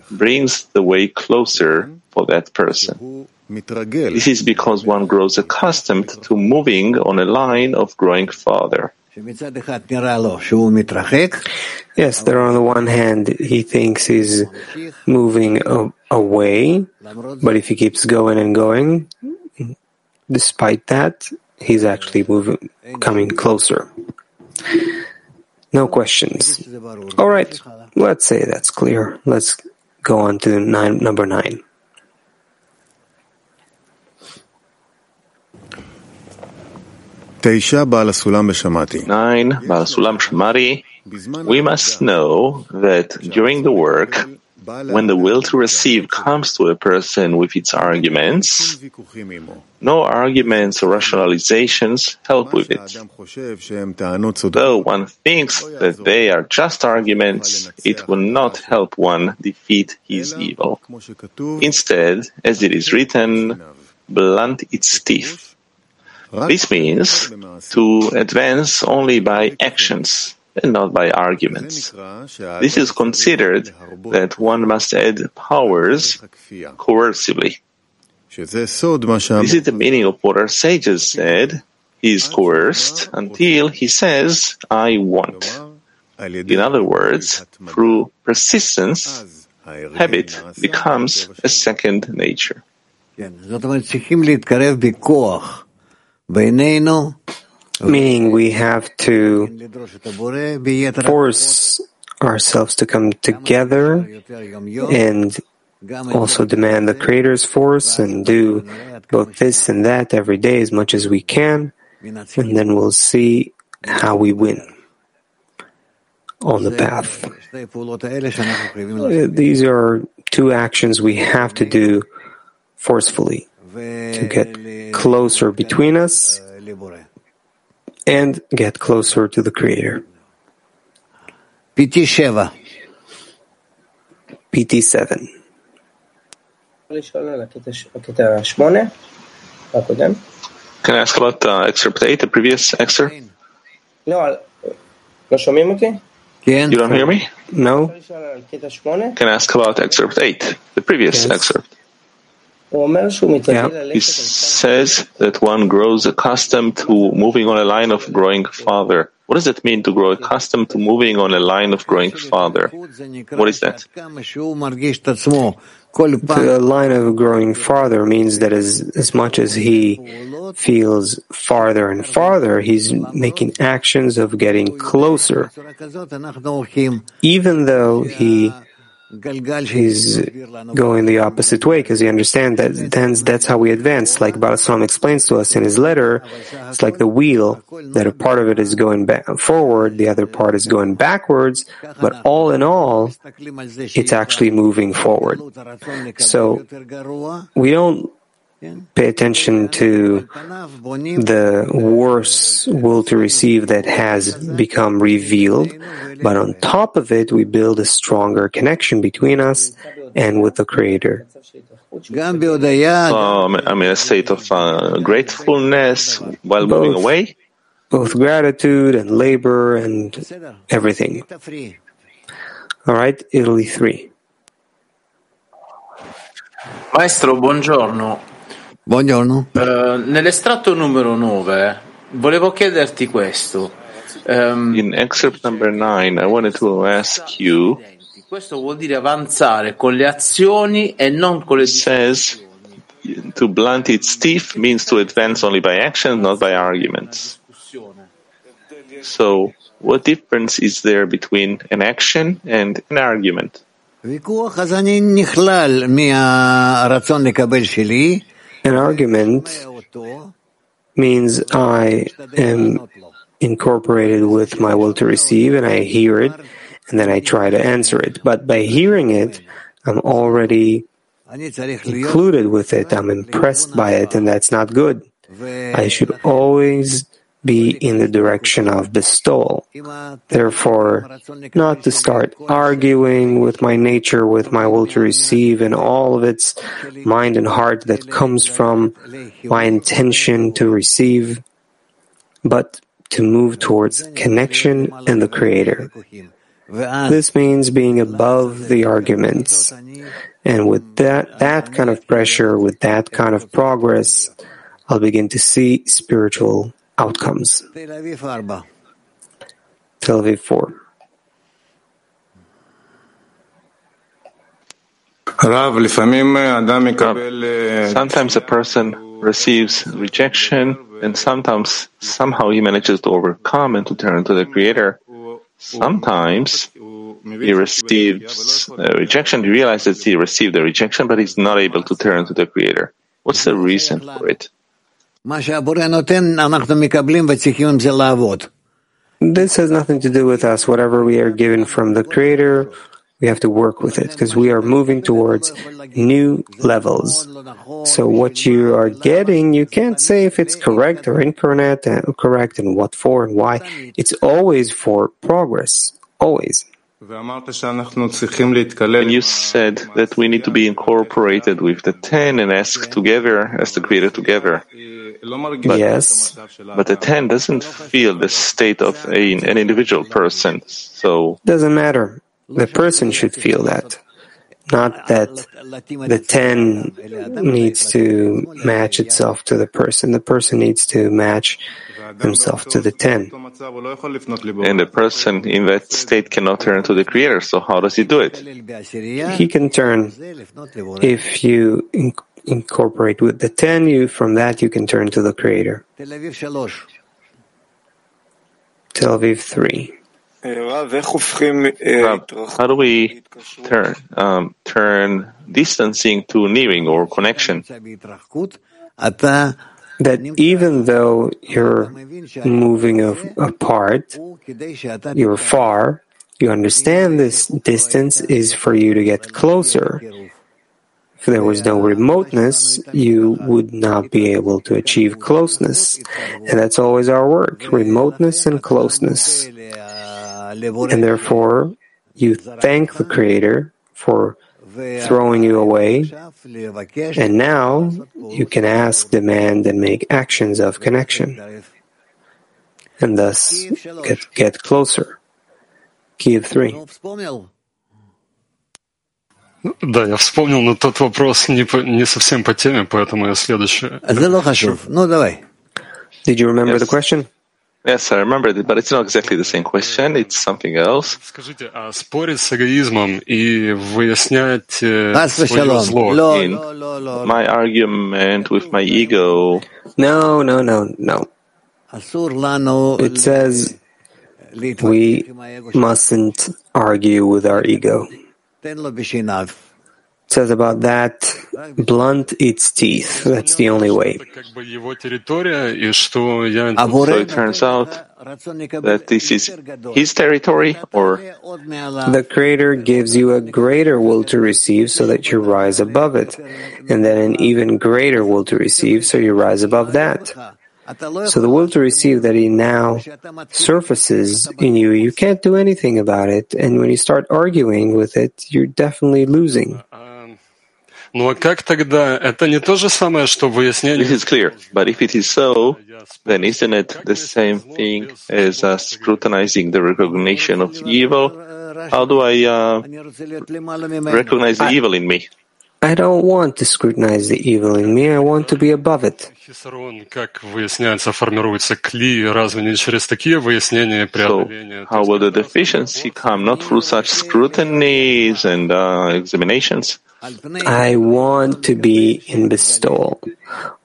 brings the way closer for that person. This is because one grows accustomed to moving on a line of growing farther. Yes, there on the one hand he thinks he's moving away, but if he keeps going and going, despite that, he's actually moving, coming closer. No questions. All right, let's say that's clear. Let's go on to nine, number nine. Nine, Baal HaSulam Shamari. We must know that during the work, when the will to receive comes to a person with its arguments, no arguments or rationalizations help with it. Though one thinks that they are just arguments, it will not help one defeat his evil. Instead, as it is written, blunt its teeth. This means to advance only by actions and not by arguments. This is considered that one must add powers coercively. This is the meaning of what our sages said. He is coerced until he says, I want. In other words, through persistence, habit becomes a second nature. Meaning we have to force ourselves to come together and also demand the Creator's force and do both this and that every day as much as we can, and then we'll see how we win on the path. These are two actions we have to do forcefully to get closer between us and get closer to the Creator. P T seven. Can I ask about uh, excerpt eight, the previous excerpt? No. You don't hear me? No. Can I ask about excerpt eight, the previous yes. excerpt? Yeah, he says that one grows accustomed to moving on a line of growing farther. What does it mean to grow accustomed to moving on a line of growing farther? What is that? The line of growing farther means that as, as much as he feels farther and farther, he's making actions of getting closer. Even though he He's going the opposite way because he understands that that's, that's how we advance. Like Baal HaSulam explains to us in his letter, it's like the wheel, that a part of it is going back forward, the other part is going backwards, but all in all, it's actually moving forward. So we don't pay attention to the worse will to receive that has become revealed, but on top of it, we build a stronger connection between us and with the Creator. Um, I'm in a state of uh, gratefulness while both, moving away. Both gratitude and labor and everything. All right, Italy three. Maestro, buongiorno. Buongiorno. Uh, nell'estratto numero nine, volevo chiederti questo. Um, In excerpt number nine, I wanted to ask you. Questo vuol dire avanzare con le azioni e non con le says to blunt its teeth means to advance only by action, not by arguments. So, what difference is there between an action and an argument? An argument means I am incorporated with my will to receive and I hear it and then I try to answer it. But by hearing it, I'm already included with it. I'm impressed by it and that's not good. I should always be in the direction of bestowal. Therefore, not to start arguing with my nature, with my will to receive, and all of its mind and heart that comes from my intention to receive, but to move towards connection and the Creator. This means being above the arguments. And with that, that kind of pressure, with that kind of progress, I'll begin to see spiritual outcomes. Tel Aviv four. Sometimes a person receives rejection, and sometimes somehow he manages to overcome and to turn to the Creator. Sometimes he receives a rejection, he realizes he received a rejection, but he's not able to turn to the Creator. What's the reason for it? This has nothing to do with us. Whatever we are given from the Creator, we have to work with it, because we are moving towards new levels. So what you are getting, you can't say if it's correct or incorrect, and correct and what for and why. It's always for progress, always. And you said that we need to be incorporated with the ten and ask together as the Creator together. But, yes, but the ten doesn't feel the state of a, an individual person. So doesn't matter. The person should feel that, not that the ten needs to match itself to the person. The person needs to match himself to the ten. And the person in that state cannot turn to the Creator. So how does he do it? He can turn if you inc- incorporate with the ten, you from that you can turn to the Creator. Tel Aviv three. Rab, how do we turn um, turn distancing to nearing or connection? That even though you're moving apart, you're far, you understand this distance is for you to get closer. If there was no remoteness, you would not be able to achieve closeness. And that's always our work, remoteness and closeness. And therefore, you thank the Creator for throwing you away, and now you can ask, demand, and make actions of connection, and thus get, get closer. Kiev three. Да, я вспомнил, но тот вопрос не, по, не совсем по теме, поэтому я следующий. Ну, давай. Did you remember yes. the question? Yes, I remember it, but it's not exactly the same question. It's something else. Скажите, а спорить с эгоизмом и выяснять свое зло? In my argument with my ego. No, no, no, no. It says we mustn't argue with our ego. It says about that, blunt its teeth. That's the only way. So it turns out that this is his territory, or the Creator gives you a greater will to receive so that you rise above it, and then an even greater will to receive so you rise above that. So the will to receive that he now surfaces in you, you can't do anything about it. And when you start arguing with it, you're definitely losing. This is clear, but if it is so, then isn't it the same thing as uh, scrutinizing the recognition of evil? How do I uh, recognize the evil in me? I don't want to scrutinize the evil in me. I want to be above it. So, how will the deficiency come? Not through such scrutinies and uh, examinations? I want to be in bestowal.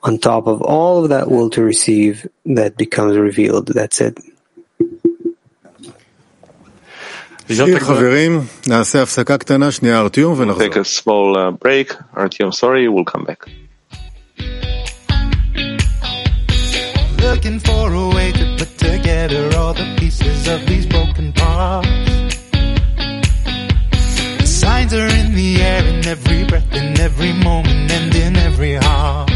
On top of all of that will to receive, that becomes revealed. That's it. We'll take a small uh, break. Artyom, sorry, we'll come back. Looking for a way to put together all the pieces of these broken parts. The signs are in the air, in every breath, in every moment, and in every heart.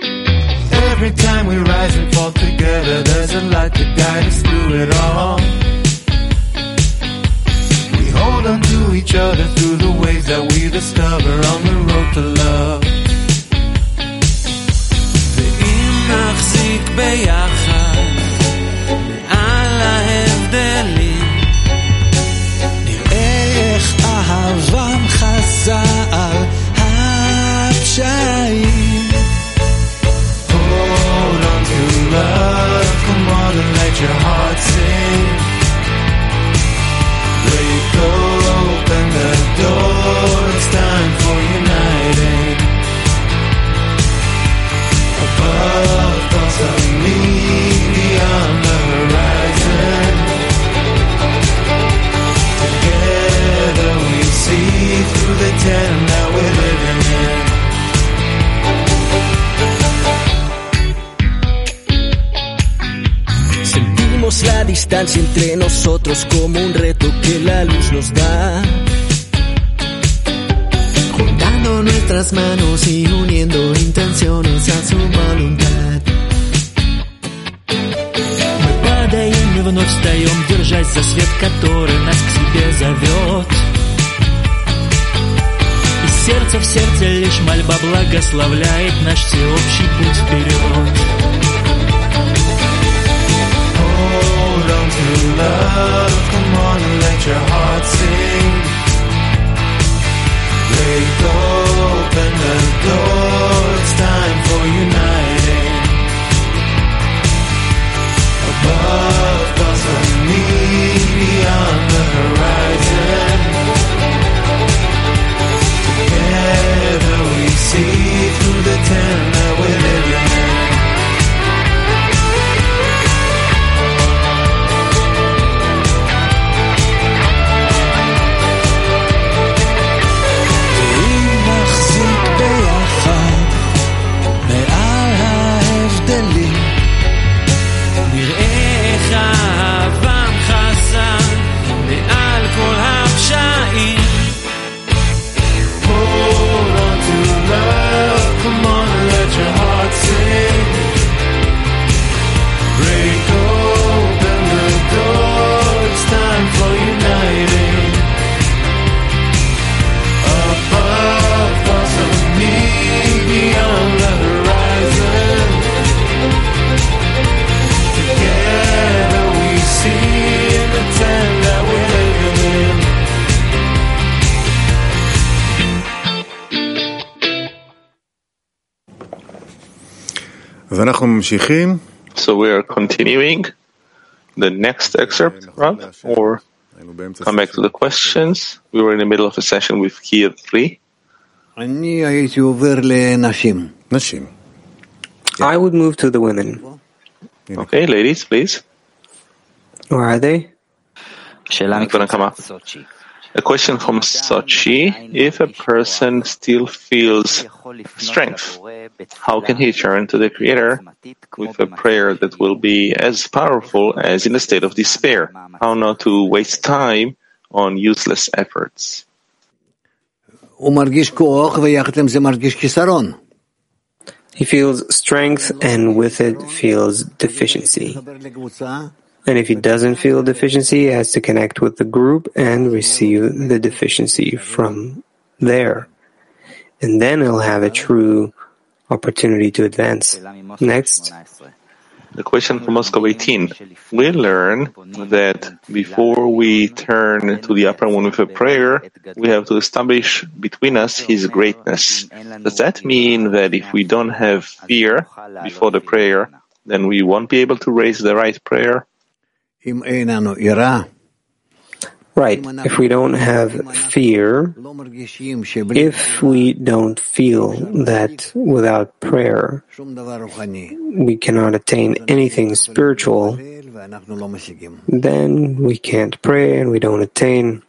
Every time we rise and fall together, there's a light to guide us through it all. Hold on to each other through the ways that we discover on the road to love. ואם נחזיק ביחד על ההבדלים, נראה איך אהבה מכסה על הפשעים. Hold on to love, come on and let your heart sing. Go open the door, it's time for uniting. Above thoughts of me, beyond the horizon. Together we see through the time that we're living in. La distancia entre nosotros como un reto que la luz nos da, juntando nuestras manos y uniendo intenciones a su voluntad. Мы падаем и вновь встаем, держась за свет, который нас к себе зовет. И сердце в сердце лишь мольба благословляет наш всеобщий путь вперед. Love, come on and let your heart sing. Break open the door, it's time for uniting. Above us and me, beyond the horizon. Together we see through the town that we're living in. So we are continuing the next excerpt, right? Or come back to the questions. We were in the middle of a session with Keter three. I would move to the women. Okay, ladies, please. Where are they? I'm going to come up. A question from Sochi. If a person still feels strength, how can he turn to the Creator with a prayer that will be as powerful as in a state of despair? How not to waste time on useless efforts? He feels strength and with it feels deficiency. And if he doesn't feel deficiency, he has to connect with the group and receive the deficiency from there. And then he'll have a true opportunity to advance. Next. The question from Moscow eighteen. We learn that before we turn to the Upper One with a prayer, we have to establish between us His greatness. Does that mean that if we don't have fear before the prayer, then we won't be able to raise the right prayer? Right. If we don't have fear, if we don't feel that without prayer, we cannot attain anything spiritual, then we can't pray and we don't attain.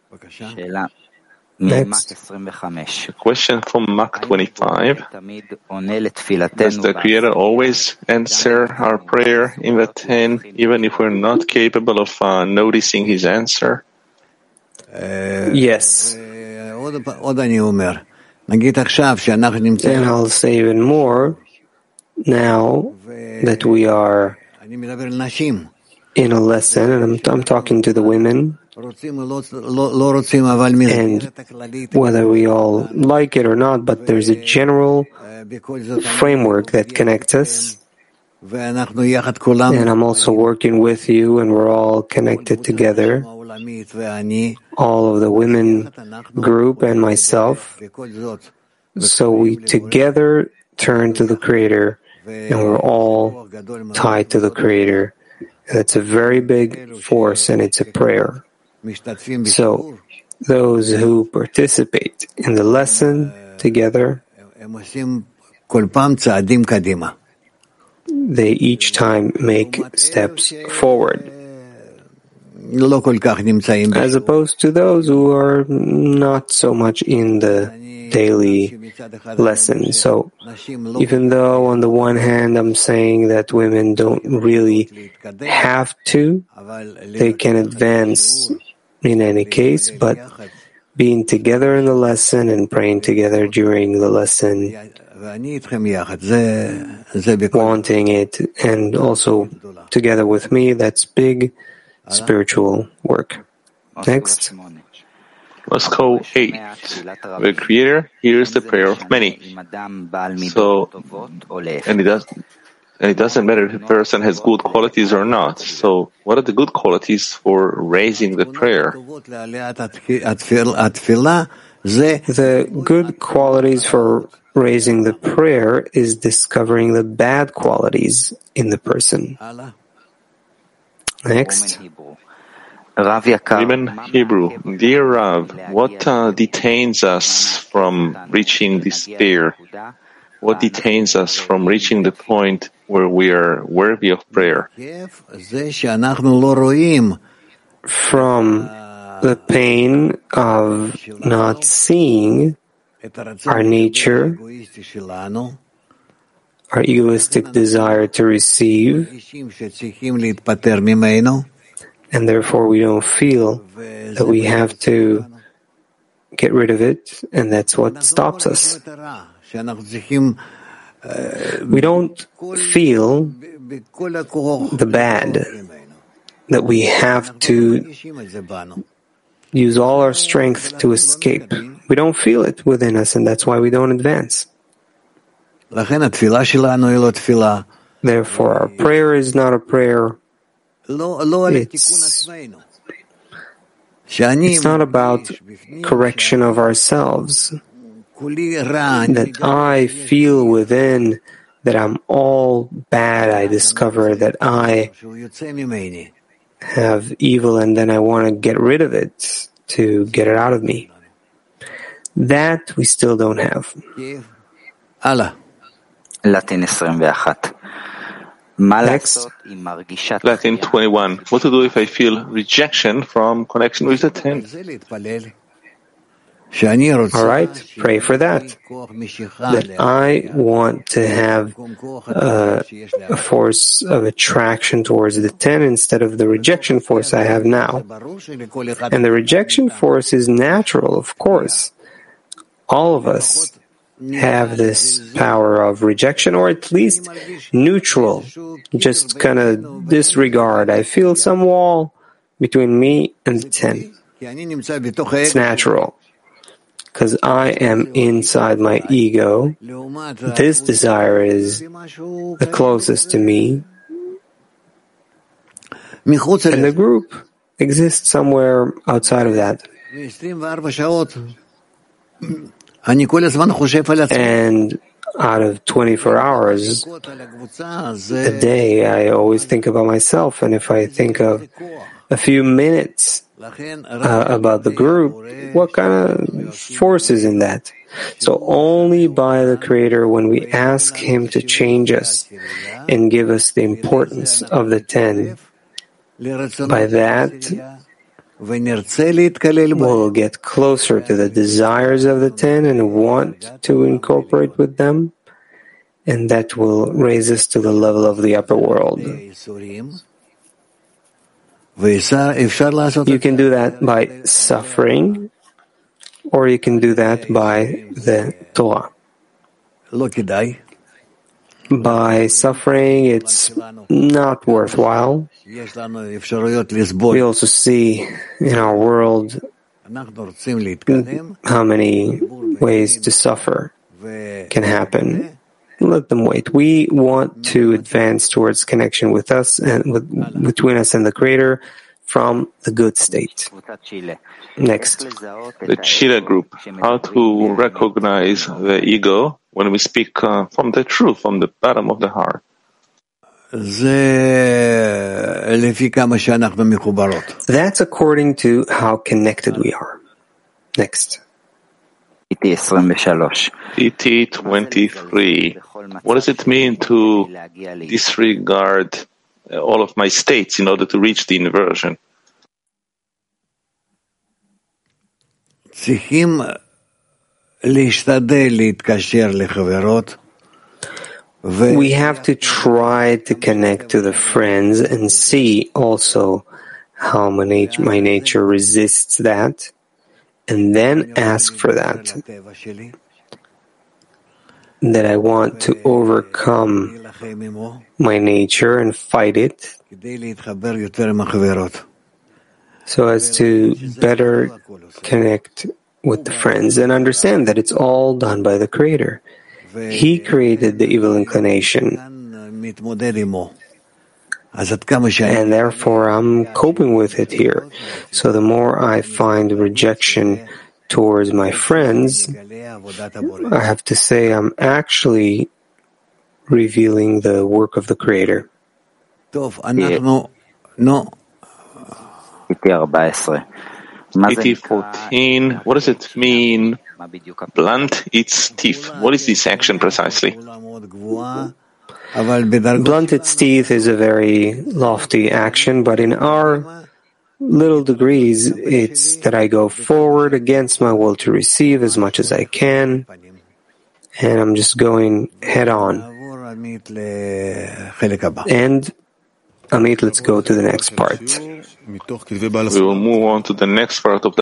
Next. A question from Mach twenty-five. Does the Creator always answer our prayer in the ten, even if we're not capable of uh, noticing His answer? Yes. Then I'll say even more, now that we are in a lesson, and I'm, I'm talking to the women, and whether we all like it or not, but there's a general framework that connects us. And I'm also working with you, and we're all connected together, all of the women group and myself. So we together turn to the Creator, and we're all tied to the Creator. And it's a very big force, and it's a prayer. So those who participate in the lesson together, they each time make steps forward, as opposed to those who are not so much in the daily lesson. So even though on the one hand I'm saying that women don't really have to, they can advance in any case, but being together in the lesson and praying together during the lesson, wanting it, and also together with me, that's big spiritual work. Next. Moscow eight. The Creator hears the prayer of many. So, and it doesn't. And it doesn't matter if a person has good qualities or not. So what are the good qualities for raising the prayer? The good qualities for raising the prayer is discovering the bad qualities in the person. Next. Women Hebrew. Dear Rav, what uh, detains us from reaching despair? What detains us from reaching the point where we are worthy of prayer? From the pain of not seeing our nature, our egoistic desire to receive, and therefore we don't feel that we have to get rid of it, and that's what stops us. We don't feel the bad, that we have to use all our strength to escape. We don't feel it within us, and that's why we don't advance. Therefore, our prayer is not a prayer. It's, it's not about correction of ourselves, that I feel within that I'm all bad. I discover that I have evil and then I want to get rid of it, to get it out of me. That we still don't have. Allah. Latin twenty-one. Latin twenty-one. What to do if I feel rejection from connection with the ten? All right, pray for that, that I want to have uh, a force of attraction towards the ten instead of the rejection force I have now. And the rejection force is natural, of course. All of us have this power of rejection, or at least neutral, just kind of disregard. I feel some wall between me and the ten. It's natural. Because I am inside my ego, this desire is the closest to me, and the group exists somewhere outside of that. And out of twenty-four hours a day, I always think about myself, and if I think of a few minutes Uh, about the group, what kind of force is in that? So only by the Creator, when we ask Him to change us and give us the importance of the ten, by that we'll get closer to the desires of the ten and want to incorporate with them, and that will raise us to the level of the upper world. You can do that by suffering, or you can do that by the Torah. By suffering, it's not worthwhile. We also see in our world how many ways to suffer can happen. Let them wait. We want to advance towards connection with us and with, between us and the Creator from the good state. Next. The Chile group. How to recognize the ego when we speak uh, from the truth, from the bottom of the heart. That's according to how connected we are. Next. E T twenty-three. What does it mean to disregard all of my states in order to reach the inversion? We have to try to connect to the friends and see also how my nature, my nature resists that. And then ask for that, that I want to overcome my nature and fight it, so as to better connect with the friends and understand that it's all done by the Creator. He created the evil inclination, and therefore I'm coping with it here. So the more I find rejection towards my friends, I have to say I'm actually revealing the work of the Creator. eighty fourteen, what does it mean? Blunt its teeth. What is this action precisely? Blunt its teeth is a very lofty action, but in our little degrees, it's that I go forward against my will to receive as much as I can, and I'm just going head on. And, Amit, let's go to the next part. We will move on to the next part of the